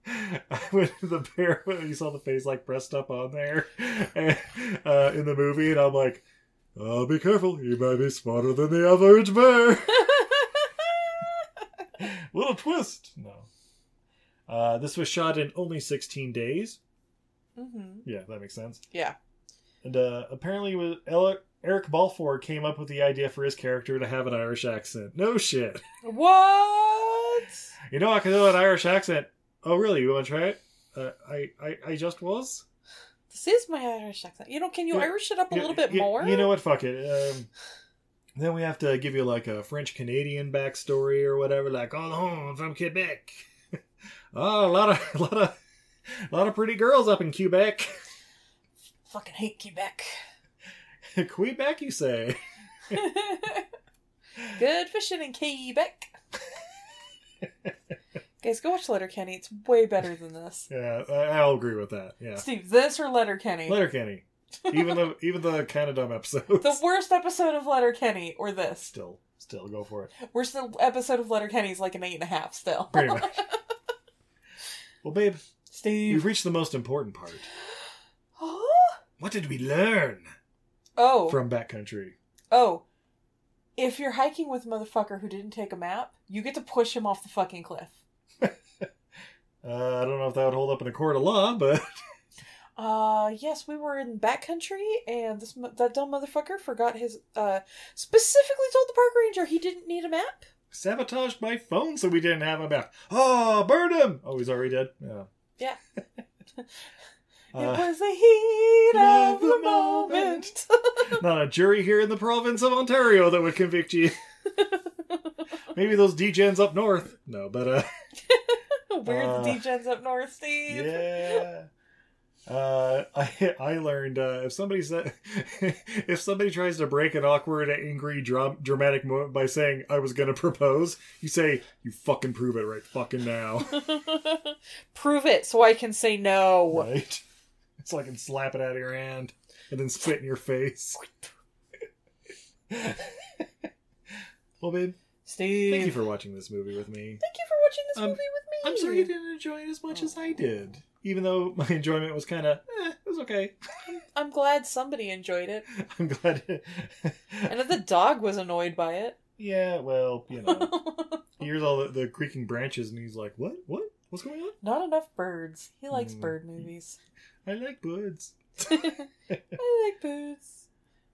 I went to the bear when you saw the face like pressed up on there and, uh, in the movie, and I'm like, oh, be careful. You might be smarter than the average bear. Little twist. No. Uh, this was shot in only sixteen days. Mm-hmm. Yeah, that makes sense. Yeah. And uh, apparently Eric Balfour came up with the idea for his character to have an Irish accent. No shit. What? You know, I can do an Irish accent. Oh, really? You want to try it? Uh, I, I, I just was. This is my Irish accent. You know, can you yeah, Irish it up a yeah, little bit yeah, more? You know what? Fuck it. Um, then we have to give you like a French-Canadian backstory or whatever. Like, oh, I'm from Quebec. oh, a lot of, a lot of A lot of pretty girls up in Quebec. Fucking hate Quebec. Quebec, you say? Good fishing in Quebec. Guys, go watch Letterkenny. It's way better than this. Yeah, I'll agree with that. Yeah. Steve, this or Letterkenny? Letterkenny. Even the even the kind of dumb episodes. The worst episode of Letterkenny or this? Still, still go for it. Worst episode of Letterkenny is like an eight and a half. Still. Pretty much. Well, babe, Steve, we've reached the most important part. What did we learn? Oh, from Backcountry. Oh. If you're hiking with a motherfucker who didn't take a map, you get to push him off the fucking cliff. uh, I don't know if that would hold up in a court of law, but... uh, yes, we were in Backcountry, and this that dumb motherfucker forgot his... Uh, specifically told the park ranger he didn't need a map. Sabotaged my phone so we didn't have a map. Oh, burn him! Oh, he's already dead? Yeah. Yeah. It uh, was the heat of the moment. Not a jury here in the province of Ontario that would convict you. Maybe those D-gens up north. No, but, uh... We're uh, the D-gens up north, Steve. Yeah. Uh, I I learned, uh, if somebody said... if somebody tries to break an awkward, angry, dra- dramatic moment by saying, I was gonna propose, you say, you fucking prove it right fucking now. Prove it so I can say no. Right. So I can slap it out of your hand. And then spit in your face. Well, babe. Steve. Thank you for watching this movie with me. Thank you for watching this um, movie with me. I'm sorry you didn't enjoy it as much oh. as I did. Even though my enjoyment was kind of, eh, it was okay. I'm glad somebody enjoyed it. I'm glad. It... I know the dog was annoyed by it. Yeah, well, you know. He hears all the, the creaking branches and he's like, what? What? What's going on? Not enough birds. He likes mm. bird movies. I like birds. I like birds.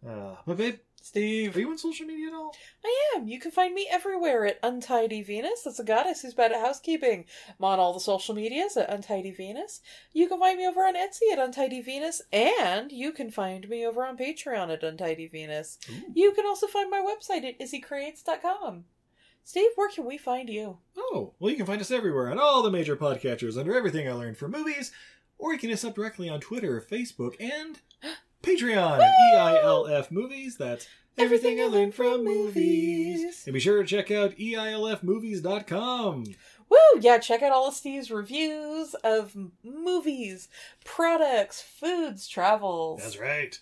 Uh, but babe, Steve, are you on social media at all? I am. You can find me everywhere at Untidy Venus. That's a goddess who's bad at housekeeping. I'm on all the social medias at Untidy Venus. You can find me over on Etsy at Untidy Venus, and you can find me over on Patreon at Untidy Venus. Ooh. You can also find my website at izzy creates dot com. Steve, where can we find you? Oh, well, you can find us everywhere on all the major podcatchers under Everything I Learned from Movies. Or you can hit us up directly on Twitter, Facebook, and Patreon at E I L F Movies. That's everything, everything I learned from movies. movies. And be sure to check out E I L F movies dot com. Woo! Yeah, check out all of Steve's reviews of movies, products, foods, travels. That's right.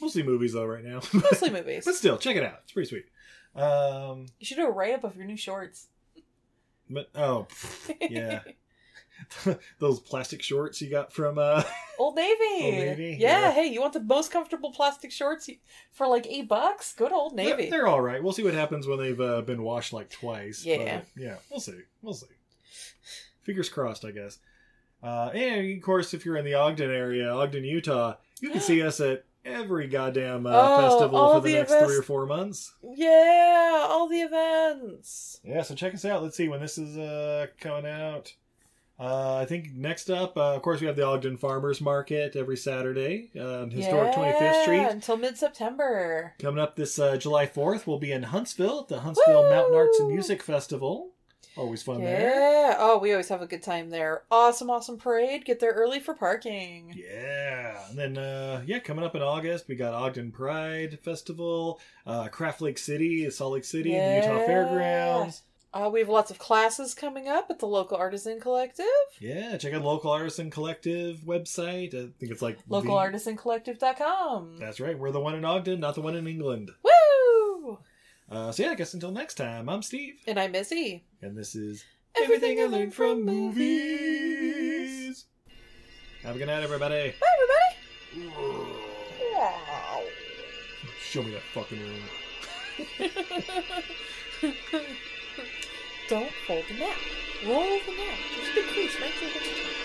Mostly movies, though, right now. Mostly movies. But still, check it out. It's pretty sweet. Um, you should do a write-up of your new shorts. But, oh, yeah. Those plastic shorts you got from uh Old Navy. Old Navy. Yeah, yeah, hey, you want the most comfortable plastic shorts for like eight bucks? Go to Old Navy. They're, they're all right. We'll see what happens when they've uh, been washed like twice. Yeah, but, yeah. We'll see. We'll see. Fingers crossed, I guess. Uh, and of course, if you're in the Ogden area, Ogden, Utah, you can see us at every goddamn uh, oh, festival for the, the next events. three or four months. Yeah, all the events. Yeah, so check us out. Let's see when this is uh coming out. Uh, I think next up, uh, of course, we have the Ogden Farmers Market every Saturday on Historic yeah, twenty-fifth Street. Until mid-September. Coming up this uh, July fourth, we'll be in Huntsville at the Huntsville Woo! Mountain Arts and Music Festival. Always fun yeah. there. Yeah. Oh, we always have a good time there. Awesome, awesome parade. Get there early for parking. Yeah. And then, uh, yeah, coming up in August, we got Ogden Pride Festival, uh, Craft Lake City, Salt Lake City, yeah. the Utah Fairgrounds. Uh, we have lots of classes coming up at the Local Artisan Collective. Yeah, check out the Local Artisan Collective website. I think it's like... local artisan collective dot com. That's right. We're the one in Ogden, not the one in England. Woo! Uh, so yeah, I guess until next time, I'm Steve. And I'm Izzy. And this is... Everything, Everything I Learned from Movies. Have a good night, everybody. Bye, everybody. Wow. Show me that fucking room. Don't fold the map. Roll the map. Just decrease right through the top.